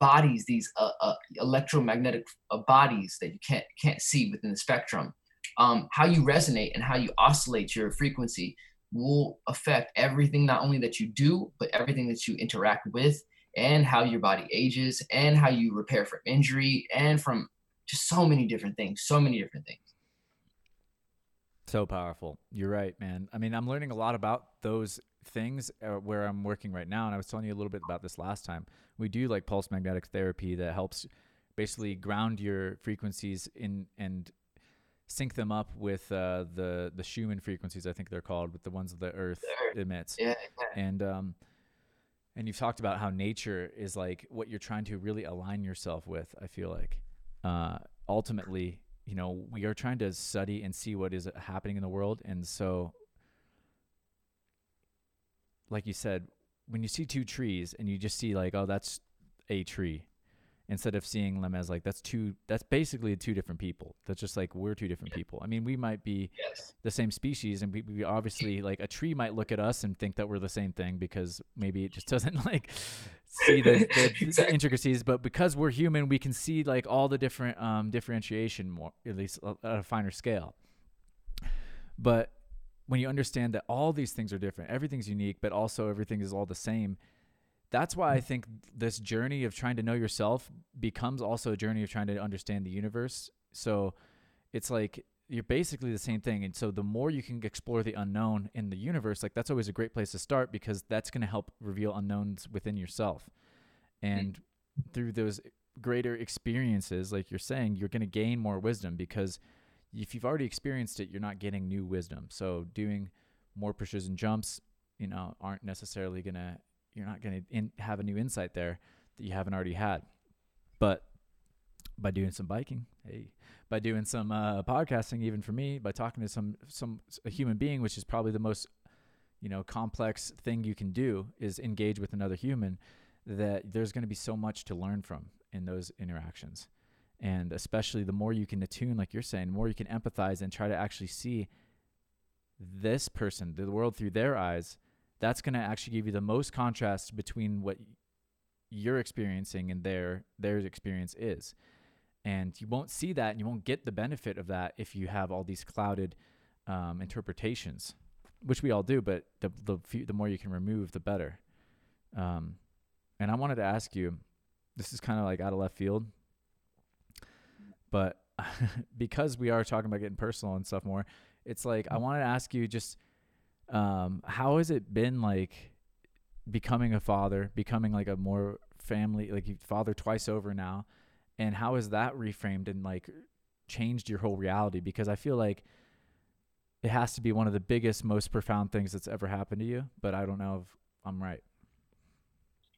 bodies, these uh, uh, electromagnetic uh, bodies that you can't can't see within the spectrum. Um, how you resonate and how you oscillate your frequency will affect everything, not only that you do, but everything that you interact with, and how your body ages, and how you repair from injury, and from just so many different things, so many different things. So powerful. You're right, man. I mean, I'm learning a lot about those things where I'm working right now. And I was telling you a little bit about this last time. We do like pulse magnetic therapy that helps basically ground your frequencies in and sync them up with uh, the, the Schumann frequencies, I think they're called, with the ones the earth emits. Yeah. And, um, and you've talked about how nature is like what you're trying to really align yourself with. I feel like, uh, ultimately, you know, we are trying to study and see what is happening in the world. And so, like you said, when you see two trees and you just see like, oh, that's a tree, instead of seeing them as like, that's two, that's basically two different people. That's just like, we're two different people. I mean, we might be yes. the same species, and we, we obviously, like a tree might look at us and think that we're the same thing because maybe it just doesn't like see the, the, exactly. the intricacies, but because we're human, we can see like all the different um, differentiation more, at least at a finer scale. But when you understand that all these things are different, everything's unique, but also everything is all the same. That's why I think this journey of trying to know yourself becomes also a journey of trying to understand the universe. So it's like, you're basically the same thing. And so the more you can explore the unknown in the universe, like that's always a great place to start, because that's going to help reveal unknowns within yourself. And mm-hmm. through those greater experiences, like you're saying, you're going to gain more wisdom, because if you've already experienced it, you're not getting new wisdom. So doing more pushes and jumps, you know, aren't necessarily going to, you're not going to have a new insight there that you haven't already had. But by doing some biking, hey, by doing some uh, podcasting, even for me, by talking to some, some a human being, which is probably the most, you know, complex thing you can do, is engage with another human, that there's going to be so much to learn from in those interactions. And especially the more you can attune, like you're saying, the more you can empathize and try to actually see this person, the world through their eyes, that's going to actually give you the most contrast between what you're experiencing and their their experience is. And you won't see that, and you won't get the benefit of that if you have all these clouded um, interpretations, which we all do, but the, the, few, the more you can remove, the better. Um, and I wanted to ask you, this is kind of like out of left field, but because we are talking about getting personal and stuff more, it's like, I wanted to ask you just, um, how has it been like becoming a father, becoming like a more family, like you father twice over now, and how has that reframed and like changed your whole reality? Because I feel like it has to be one of the biggest, most profound things that's ever happened to you, but I don't know if I'm right.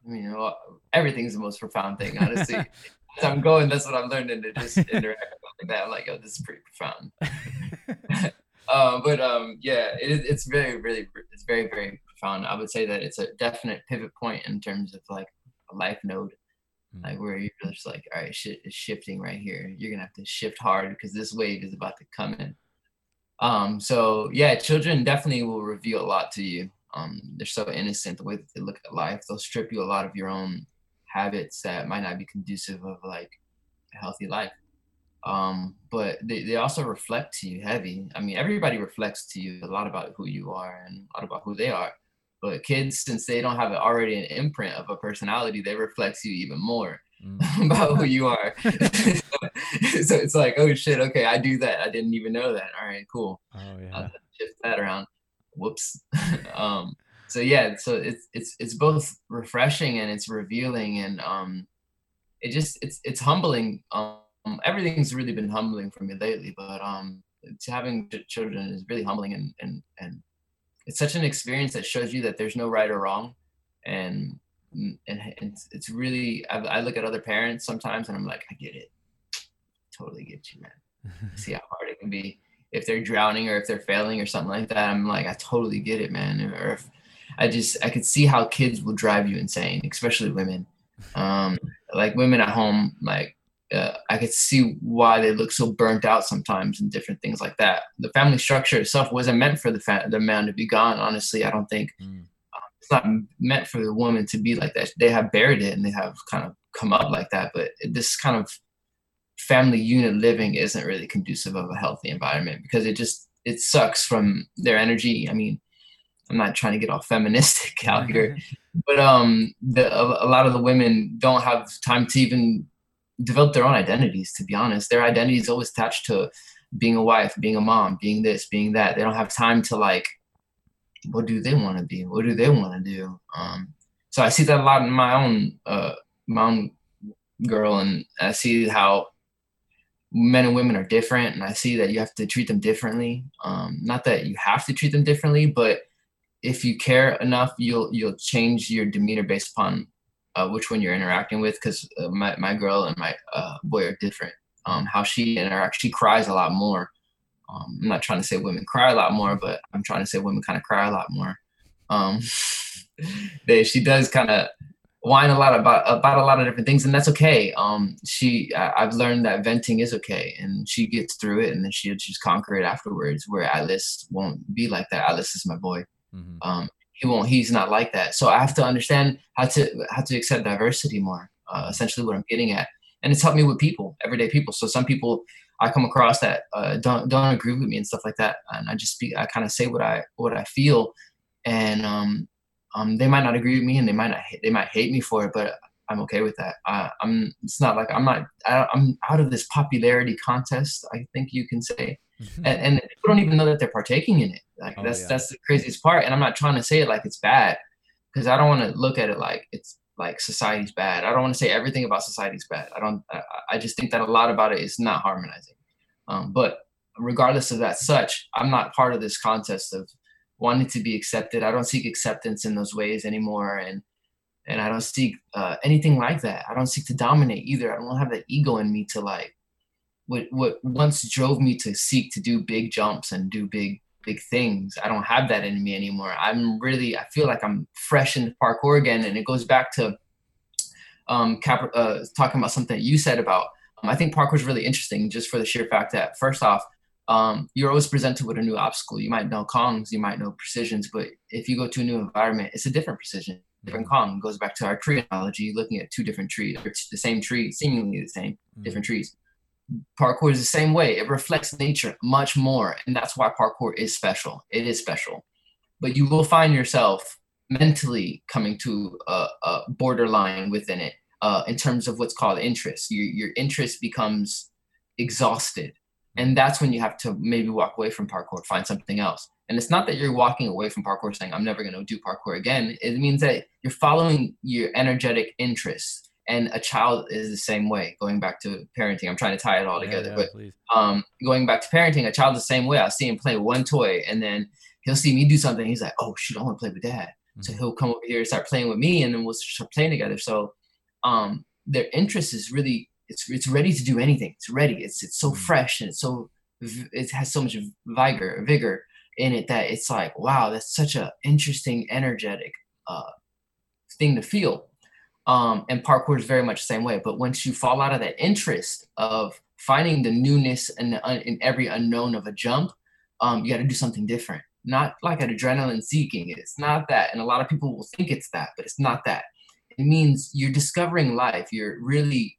I mean, well, everything's the most profound thing, honestly. As I'm going, that's what I'm learning, to just interact with that. I'm like, yo, this is pretty profound. uh, but um, yeah, it, it's very, really, it's very, very profound. I would say that it's a definite pivot point in terms of like a life node, mm-hmm. like where you're just like, all right, shit is shifting right here. You're gonna have to shift hard because this wave is about to come in. Um, so yeah, children definitely will reveal a lot to you. Um, they're so innocent, the way that they look at life. They'll strip you a lot of your own habits that might not be conducive of like a healthy life. Um, but they, they also reflect to you heavy. I mean, everybody reflects to you a lot about who you are and a lot about who they are. But kids, since they don't have already an imprint of a personality, they reflect you even more mm. about who you are. So it's like, oh shit, okay, I do that. I didn't even know that. All right, cool. Oh yeah. I'll shift that around. Whoops. um, so yeah, so it's it's it's both refreshing and it's revealing, and um, it just it's it's humbling. Um, everything's really been humbling for me lately, but um, having children is really humbling, and and and. It's such an experience that shows you that there's no right or wrong. And and it's, it's really, I, I look at other parents sometimes and I'm like, I get it. Totally get you, man. See how hard it can be if they're drowning or if they're failing or something like that. I'm like, I totally get it, man. Or if I just, I could see how kids will drive you insane, especially women. Um, like women at home, like uh, I could see why they look so burnt out sometimes and different things like that. The family structure itself wasn't meant for the, fa- the man to be gone. Honestly, I don't think mm. um, it's not meant for the woman to be like that. They have buried it and they have kind of come up like that. But this kind of family unit living isn't really conducive of a healthy environment, because it just, it sucks from their energy. I mean, I'm not trying to get all feministic out here, but um, the, a, a lot of the women don't have time to even develop their own identities, to be honest. Their identity is always attached to being a wife, being a mom, being this, being that. They don't have time to, like, what do they want to be? What do they want to do? Um, so I see that a lot in my own, uh, my own girl, and I see how men and women are different, and I see that you have to treat them differently. Um, not that you have to treat them differently, but if you care enough, you'll you'll change your demeanor based upon Uh, which one you're interacting with, because uh, my, my girl and my uh, boy are different. Um, how she interacts, she cries a lot more. Um, I'm not trying to say women cry a lot more, but I'm trying to say women kind of cry a lot more. Um, they, she does kind of whine a lot about about a lot of different things, and that's okay. Um, she I, I've learned that venting is okay, and she gets through it, and then she'll just conquer it afterwards, where Atlas won't be like that. Atlas is my boy. Mm-hmm. Um, He won't. He's not like that. So I have to understand how to how to accept diversity more. Uh, essentially, what I'm getting at, and it's helped me with people, everyday people. So some people I come across that uh, don't don't agree with me and stuff like that, and I just speak. I kind of say what I what I feel, and um um they might not agree with me, and they might not they might hate me for it, but I'm okay with that. I, I'm. It's not like I'm not. I, I'm out of this popularity contest, I think you can say. Mm-hmm. And, and people don't even know that they're partaking in it. Like oh, that's yeah. that's the craziest part. And I'm not trying to say it like it's bad, because I don't want to look at it like it's like society's bad. I don't want to say everything about society's bad. I don't. I, I just think that a lot about it is not harmonizing. Um, but regardless of that, such I'm not part of this contest of wanting to be accepted. I don't seek acceptance in those ways anymore, and and I don't seek uh, anything like that. I don't seek to dominate either. I don't have that ego in me to like. What what once drove me to seek to do big jumps and do big big things. I don't have that in me anymore. I'm really I feel like I'm fresh in parkour again, and it goes back to um cap, uh, talking about something that you said about. Um, I think parkour is really interesting just for the sheer fact that first off, um, you're always presented with a new obstacle. You might know kongs, you might know precisions, but if you go to a new environment, it's a different precision, different kong. It goes back to our tree analogy, looking at two different trees, or the same tree, seemingly the same, mm. different trees. Parkour is the same way. It reflects nature much more, and that's why parkour is special. It is special, but you will find yourself mentally coming to a, a borderline within it uh, in terms of what's called interest. Your, your interest becomes exhausted, and that's when you have to maybe walk away from parkour, find something else. And it's not that you're walking away from parkour saying, I'm never going to do parkour again. It means that you're following your energetic interests. And a child is the same way, going back to parenting. I'm trying to tie it all together. Yeah, yeah, but please. um, going back to parenting, a child is the same way. I'll see him play one toy, and then he'll see me do something. He's like, oh, shoot, I want to play with dad. Mm-hmm. So he'll come over here and start playing with me, and then we'll start playing together. So um, their interest is really, it's it's ready to do anything. It's ready. It's it's so mm-hmm. fresh, and it's so it has so much vigor, vigor in it that it's like, wow, that's such an interesting, energetic uh, thing to feel. Um, and parkour is very much the same way. But once you fall out of that interest of finding the newness in, the un- in every unknown of a jump, um, you got to do something different. Not like an adrenaline seeking. It's not that. And a lot of people will think it's that, but it's not that. It means you're discovering life. You're really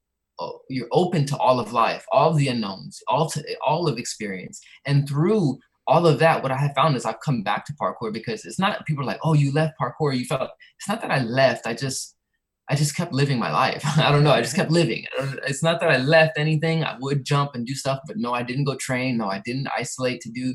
you're open to all of life, all of the unknowns, all to all of experience. And through all of that, what I have found is I've come back to parkour, because it's not, people are like, oh, you left parkour, you felt, it's not that I left. I just, I just kept living my life. I don't know. I just kept living. It's not that I left anything. I would jump and do stuff, but no, I didn't go train. No, I didn't isolate to do,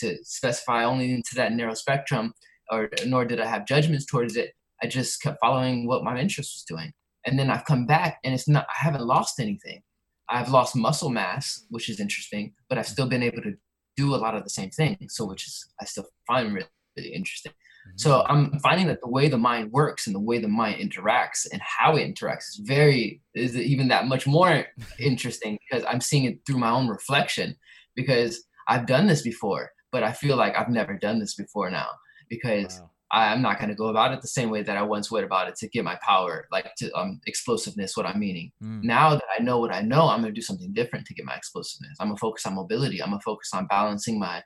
to specify only into that narrow spectrum, or nor did I have judgments towards it. I just kept following what my interest was doing. And then I've come back, and it's not, I haven't lost anything. I've lost muscle mass, which is interesting, but I've still been able to do a lot of the same thing. So, which is, I still find really, really interesting. Mm-hmm. So I'm finding that the way the mind works and the way the mind interacts and how it interacts is very, is even that much more interesting, because I'm seeing it through my own reflection, because I've done this before, but I feel like I've never done this before now, because wow. I'm not going to go about it the same way that I once would about it to get my power, like to um, explosiveness, what I'm meaning. Mm. Now that I know what I know, I'm going to do something different to get my explosiveness. I'm going to focus on mobility. I'm going to focus on balancing my,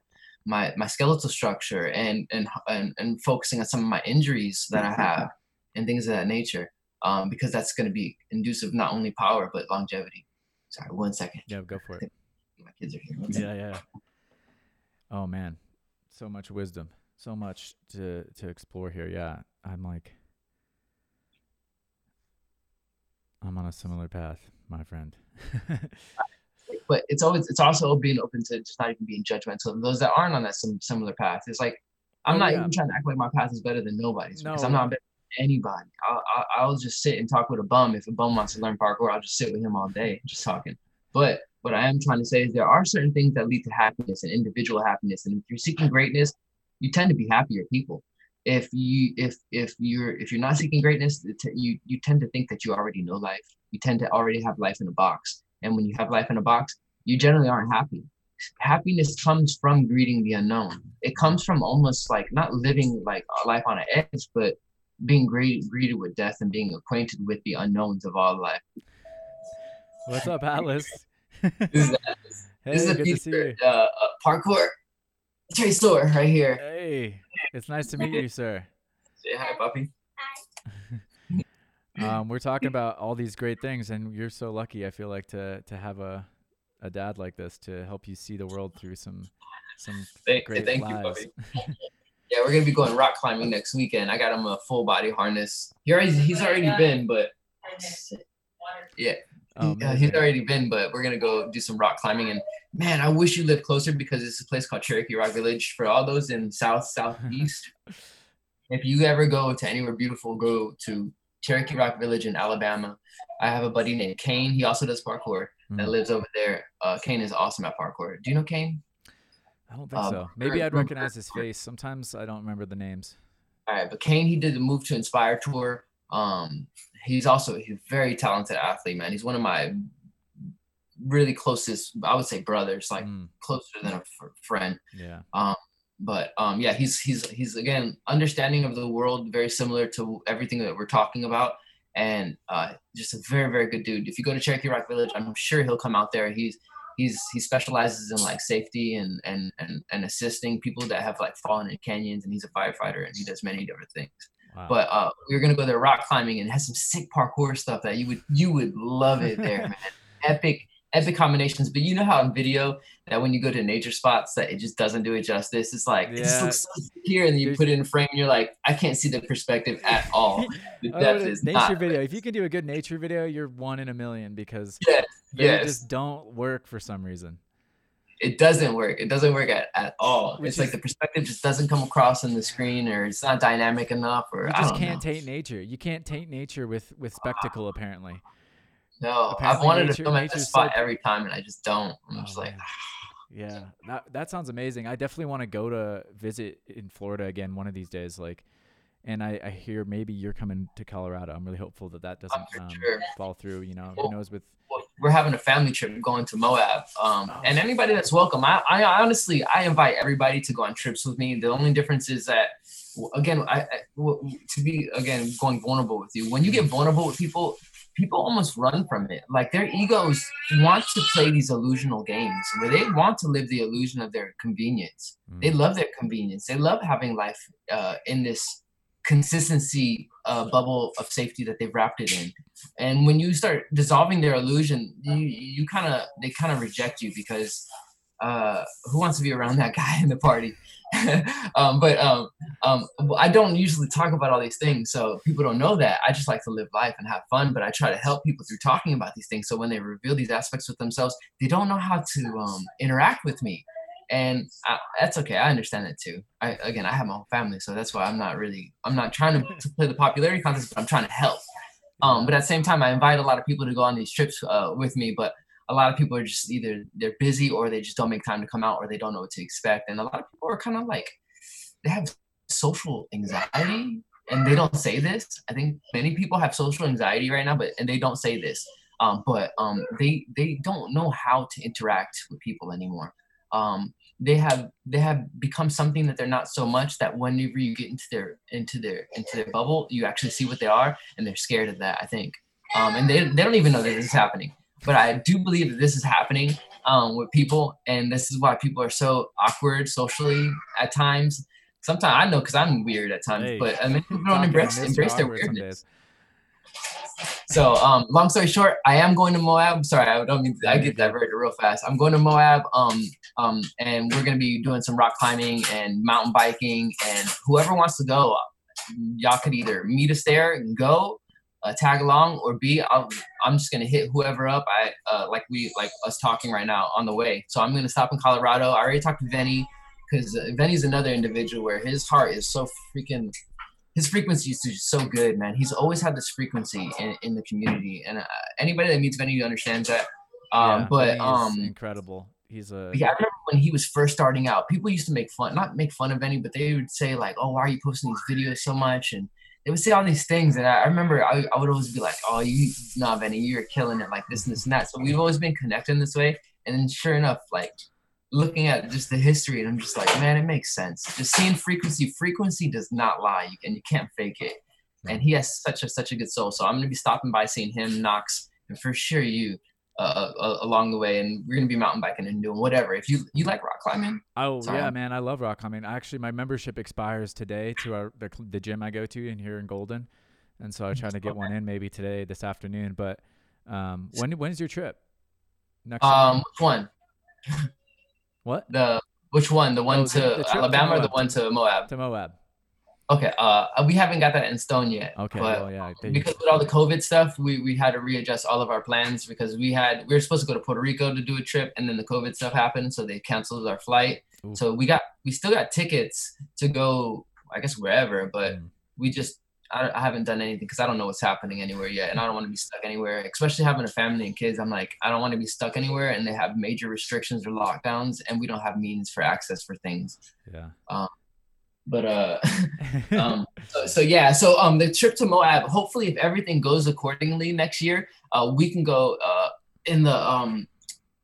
my, my skeletal structure and, and, and, and focusing on some of my injuries that I have and things of that nature. Um, because that's going to be inducive, not only power, but longevity. Sorry, one second. Yeah, go for it. My kids are here. One yeah. Second. Yeah. Oh man. So much wisdom. So much to, to explore here. Yeah. I'm like, I'm on a similar path, my friend. But it's always, it's also being open to just not even being judgmental. And those that aren't on that sim- similar path, it's like, I'm oh, not yeah. even trying to act like my path is better than nobody's, no, because I'm not better than anybody. I'll, I'll, I'll just sit and talk with a bum. If a bum wants to learn parkour, I'll just sit with him all day, just talking. But what I am trying to say is there are certain things that lead to happiness and individual happiness. And if you're seeking greatness, you tend to be happier people. If you if if you're if you're not seeking greatness, you you tend to think that you already know life. You tend to already have life in a box. And when you have life in a box, you generally aren't happy. Happiness comes from greeting the unknown. It comes from almost like not living like a life on an edge, but being great, greeted with death and being acquainted with the unknowns of all life. What's up, Atlas? This is, hey, this is good a future, to see you. Uh, parkour. Trey Store right here. Hey, it's nice to meet you, sir. Say hi, puppy. Hi. um, we're talking about all these great things, and you're so lucky, I feel like, to to have a a dad like this to help you see the world through some some thank, great thank lives. You, puppy. Yeah, we're gonna be going rock climbing next weekend. I got him a full body harness. He already, he's already been, but yeah. Oh, uh, he's already been, but we're going to go do some rock climbing. And man, I wish you lived closer, because it's a place called Cherokee Rock Village. For all those in South, Southeast, if you ever go to anywhere beautiful, go to Cherokee Rock Village in Alabama. I have a buddy named Kane. He also does parkour mm. that lives over there. Uh, Kane is awesome at parkour. Do you know Kane? I don't think uh, so. Maybe I'd recognize his face. Sometimes I don't remember the names. All right. But Kane, he did the Move to Inspire tour. Um, he's also he's a very talented athlete, man. He's one of my really closest, I would say, brothers, like mm. closer than a f- friend. Yeah. Um, but um, yeah, he's he's he's again understanding of the world, very similar to everything that we're talking about, and uh, just a very very good dude. If you go to Cherokee Rock Village, I'm sure he'll come out there. He's he's he specializes in like safety and and and and assisting people that have like fallen in canyons, and he's a firefighter, and he does many different things. Wow. But uh, we were going to go there rock climbing, and it has some sick parkour stuff that you would you would love it there, man. Epic, epic combinations. But you know how in video that when you go to nature spots that it just doesn't do it justice. It's like, yeah. it just looks so here, and then you There's... put it in frame, and you're like, I can't see the perspective at all. The oh, depth is nature not video. Right. If you can do a good nature video, you're one in a million, because yes. they yes. just don't work for some reason. It doesn't work. It doesn't work at, at all. Which it's is, like the perspective just doesn't come across on the screen, or it's not dynamic enough, or you just I don't can't know. taint nature. You can't taint nature with, with spectacle, apparently. No, apparently I've wanted nature, to film at this spot so... every time, and I just don't. I'm oh, just like, yeah, that, that sounds amazing. I definitely want to go to visit in Florida again one of these days. Like, and I, I hear maybe you're coming to Colorado. I'm really hopeful that that doesn't um, sure. fall through. You know, well, who knows with. Well, we're having a family trip going to Moab, um, oh, and anybody that's welcome. I, I honestly, I invite everybody to go on trips with me. The only difference is that, again, I, I to be again going vulnerable with you. When you get vulnerable with people, people almost run from it. Like their egos want to play these illusional games where they want to live the illusion of their convenience. Mm. They love their convenience. They love having life uh, in this consistency uh, bubble of safety that they've wrapped it in. And when you start dissolving their illusion, you, you kind of, they kind of reject you, because uh, who wants to be around that guy in the party? um, but um, um, I don't usually talk about all these things, so people don't know that. I just like to live life and have fun, but I try to help people through talking about these things. So when they reveal these aspects with themselves, they don't know how to um, interact with me. And I, that's okay. I understand that too. I, again, I have my own family, so that's why I'm not really, I'm not trying to, to play the popularity contest, but I'm trying to help. Um, but at the same time, I invite a lot of people to go on these trips uh, with me, but a lot of people are just either they're busy or they just don't make time to come out, or they don't know what to expect. And a lot of people are kind of like, they have social anxiety and they don't say this. I think many people have social anxiety right now, but, and they don't say this, um, but um, they, they don't know how to interact with people anymore. Um, they have, they have become something that they're not so much, that whenever you get into their, into their, into their bubble, you actually see what they are, and they're scared of that, I think. Um, and they, they don't even know that this is happening, but I do believe that this is happening, um, with people. And this is why people are so awkward socially at times. Sometimes I know, cause I'm weird at times, hey, but I mean, people don't embrace, embrace their weirdness. So um, long story short, I am going to Moab. Sorry, I don't mean to, I get diverted real fast. I'm going to Moab, um, um, and we're going to be doing some rock climbing and mountain biking. And whoever wants to go, y'all could either meet us there and go, uh, tag along, or B, I'll, I'm just going to hit whoever up. I uh, like we like us talking right now on the way. So I'm going to stop in Colorado. I already talked to Venny, because uh, Venny's another individual where his heart is so freaking... his frequency is just so good, man. He's always had this frequency in, in the community, and uh, anybody that meets Venny understands that. Um, yeah, but um, incredible. He's a yeah. I remember when he was first starting out, people used to make fun, not make fun of Venny, but they would say like, "Oh, why are you posting these videos so much?" And they would say all these things, and I, I remember I, I would always be like, "Oh, you, nah, Venny, you're killing it, like this and this and that." So we've always been connecting this way, and then sure enough, like. Looking at just the history, and I'm just like, man, it makes sense. Just seeing frequency, frequency does not lie, and you can't fake it. And he has such a such a good soul. So I'm gonna be stopping by, seeing him, Knox, and for sure you uh, uh, along the way. And we're gonna be mountain biking and doing whatever. If you you like rock climbing, oh Sorry. yeah, man, I love rock climbing. Actually, my membership expires today to our the, the gym I go to in here in Golden, and so I try to get one in maybe today this afternoon. But um, when when is your trip? Next um, which one? What? The which one? The one oh, to the Alabama to or the one to Moab? To Moab. Okay. Uh, we haven't got that in stone yet. Okay. But well, yeah, because with all the COVID stuff, we we had to readjust all of our plans, because we had we were supposed to go to Puerto Rico to do a trip, and then the COVID stuff happened, so they canceled our flight. Ooh. So we got we still got tickets to go, I guess wherever, but mm. we just I, I haven't done anything, because I don't know what's happening anywhere yet, and I don't want to be stuck anywhere, especially having a family and kids. I'm like, I don't want to be stuck anywhere, and they have major restrictions or lockdowns, and we don't have means for access for things. Yeah. Um, but uh, um, so, so yeah, so um, the trip to Moab. Hopefully, if everything goes accordingly next year, uh, we can go uh in the um,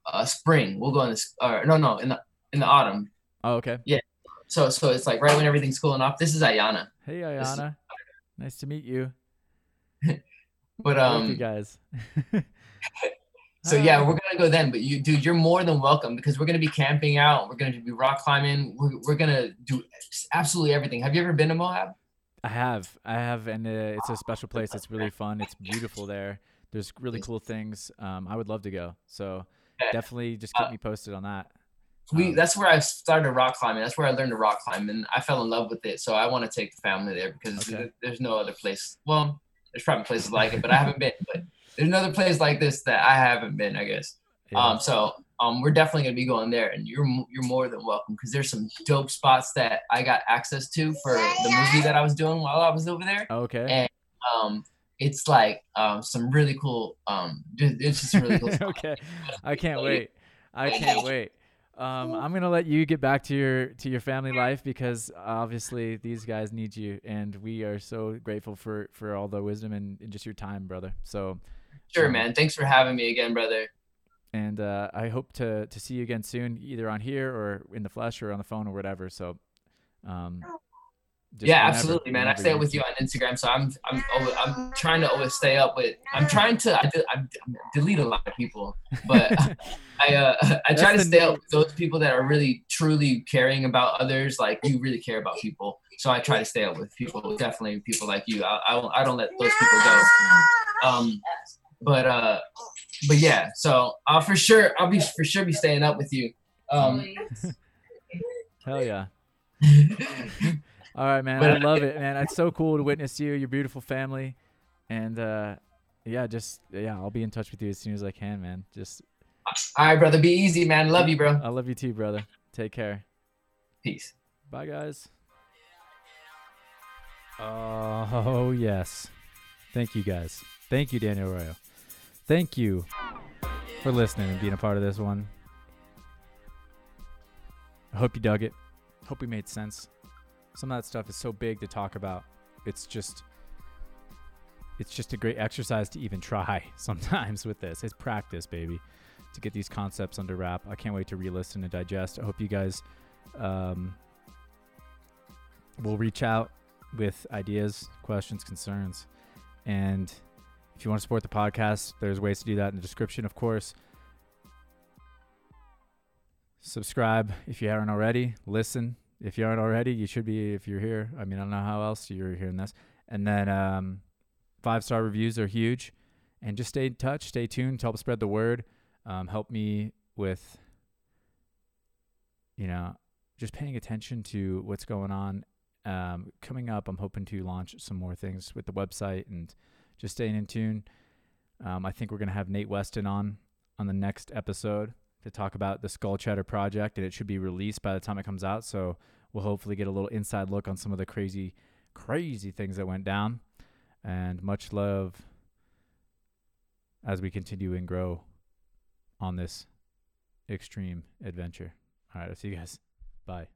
uh spring. We'll go in the or no no in the in the autumn. Oh okay. Yeah. So so it's like right when everything's cooling off. This is Ayana. Hey Ayana. Nice to meet you. But um, you guys. So yeah, we're gonna go then. But you, dude, you're more than welcome, because we're gonna be camping out. We're gonna be rock climbing. We're we're gonna do absolutely everything. Have you ever been to Moab? I have, I have, and uh, it's a special place. It's really fun. It's beautiful there. There's really cool things. Um, I would love to go. So definitely, just keep me posted on that. We that's where I started rock climbing. That's where I learned to rock climb, and I fell in love with it. So I want to take the family there, because okay. there's no other place. Well, there's probably places like it, but I haven't been. But there's another place like this that I haven't been, I guess. Yeah. Um, so um, we're definitely gonna be going there, and you're you're more than welcome, because there's some dope spots that I got access to for the movie that I was doing while I was over there. Okay. And um, it's like um some really cool um, it's just really cool. Okay, I can't so, wait. I can't wait. Um, I'm going to let you get back to your, to your family life, because obviously these guys need you, and we are so grateful for, for all the wisdom and, and just your time, brother. So sure, um, man. Thanks for having me again, brother. And, uh, I hope to, to see you again soon, either on here or in the flesh or on the phone or whatever. So, um, Just yeah, whenever, absolutely, man. I stay up with you on Instagram, so I'm I'm always, I'm trying to always stay up with. I'm trying to I, de- I delete a lot of people, but I uh, I try That's to stay new. up with those people that are really truly caring about others. Like you really care about people, so I try to stay up with people. Definitely people like you. I I, I don't let those people go. Um, but uh, but yeah. So I'll for sure I'll be for sure be staying up with you. Um, Hell yeah. All right, man. I love it, man. It's so cool to witness you, your beautiful family. And, uh, yeah, just, yeah, I'll be in touch with you as soon as I can, man. Just. All right, brother. Be easy, man. Love you, bro. I love you too, brother. Take care. Peace. Bye, guys. Oh, yes. Thank you, guys. Thank you, Daniel Arroyo. Thank you for listening and being a part of this one. I hope you dug it. Hope we made sense. Some of that stuff is so big to talk about. It's just, it's just a great exercise to even try sometimes with this. It's practice, baby, to get these concepts under wrap. I can't wait to re-listen and digest. I hope you guys um, will reach out with ideas, questions, concerns. And if you want to support the podcast, there's ways to do that in the description, of course. Subscribe if you haven't already. Listen. If you aren't already, you should be if you're here. I mean, I don't know how else you're hearing this. And then um, five-star reviews are huge. And just stay in touch. Stay tuned. Help spread the word. Um, help me with, you know, just paying attention to what's going on. Um, coming up, I'm hoping to launch some more things with the website and just staying in tune. Um, I think we're going to have Nate Weston on on the next episode to talk about the Skull Chatter project, and it should be released by the time it comes out. So we'll hopefully get a little inside look on some of the crazy, crazy things that went down. And much love as we continue and grow on this extreme adventure. All right, I'll see you guys. Bye.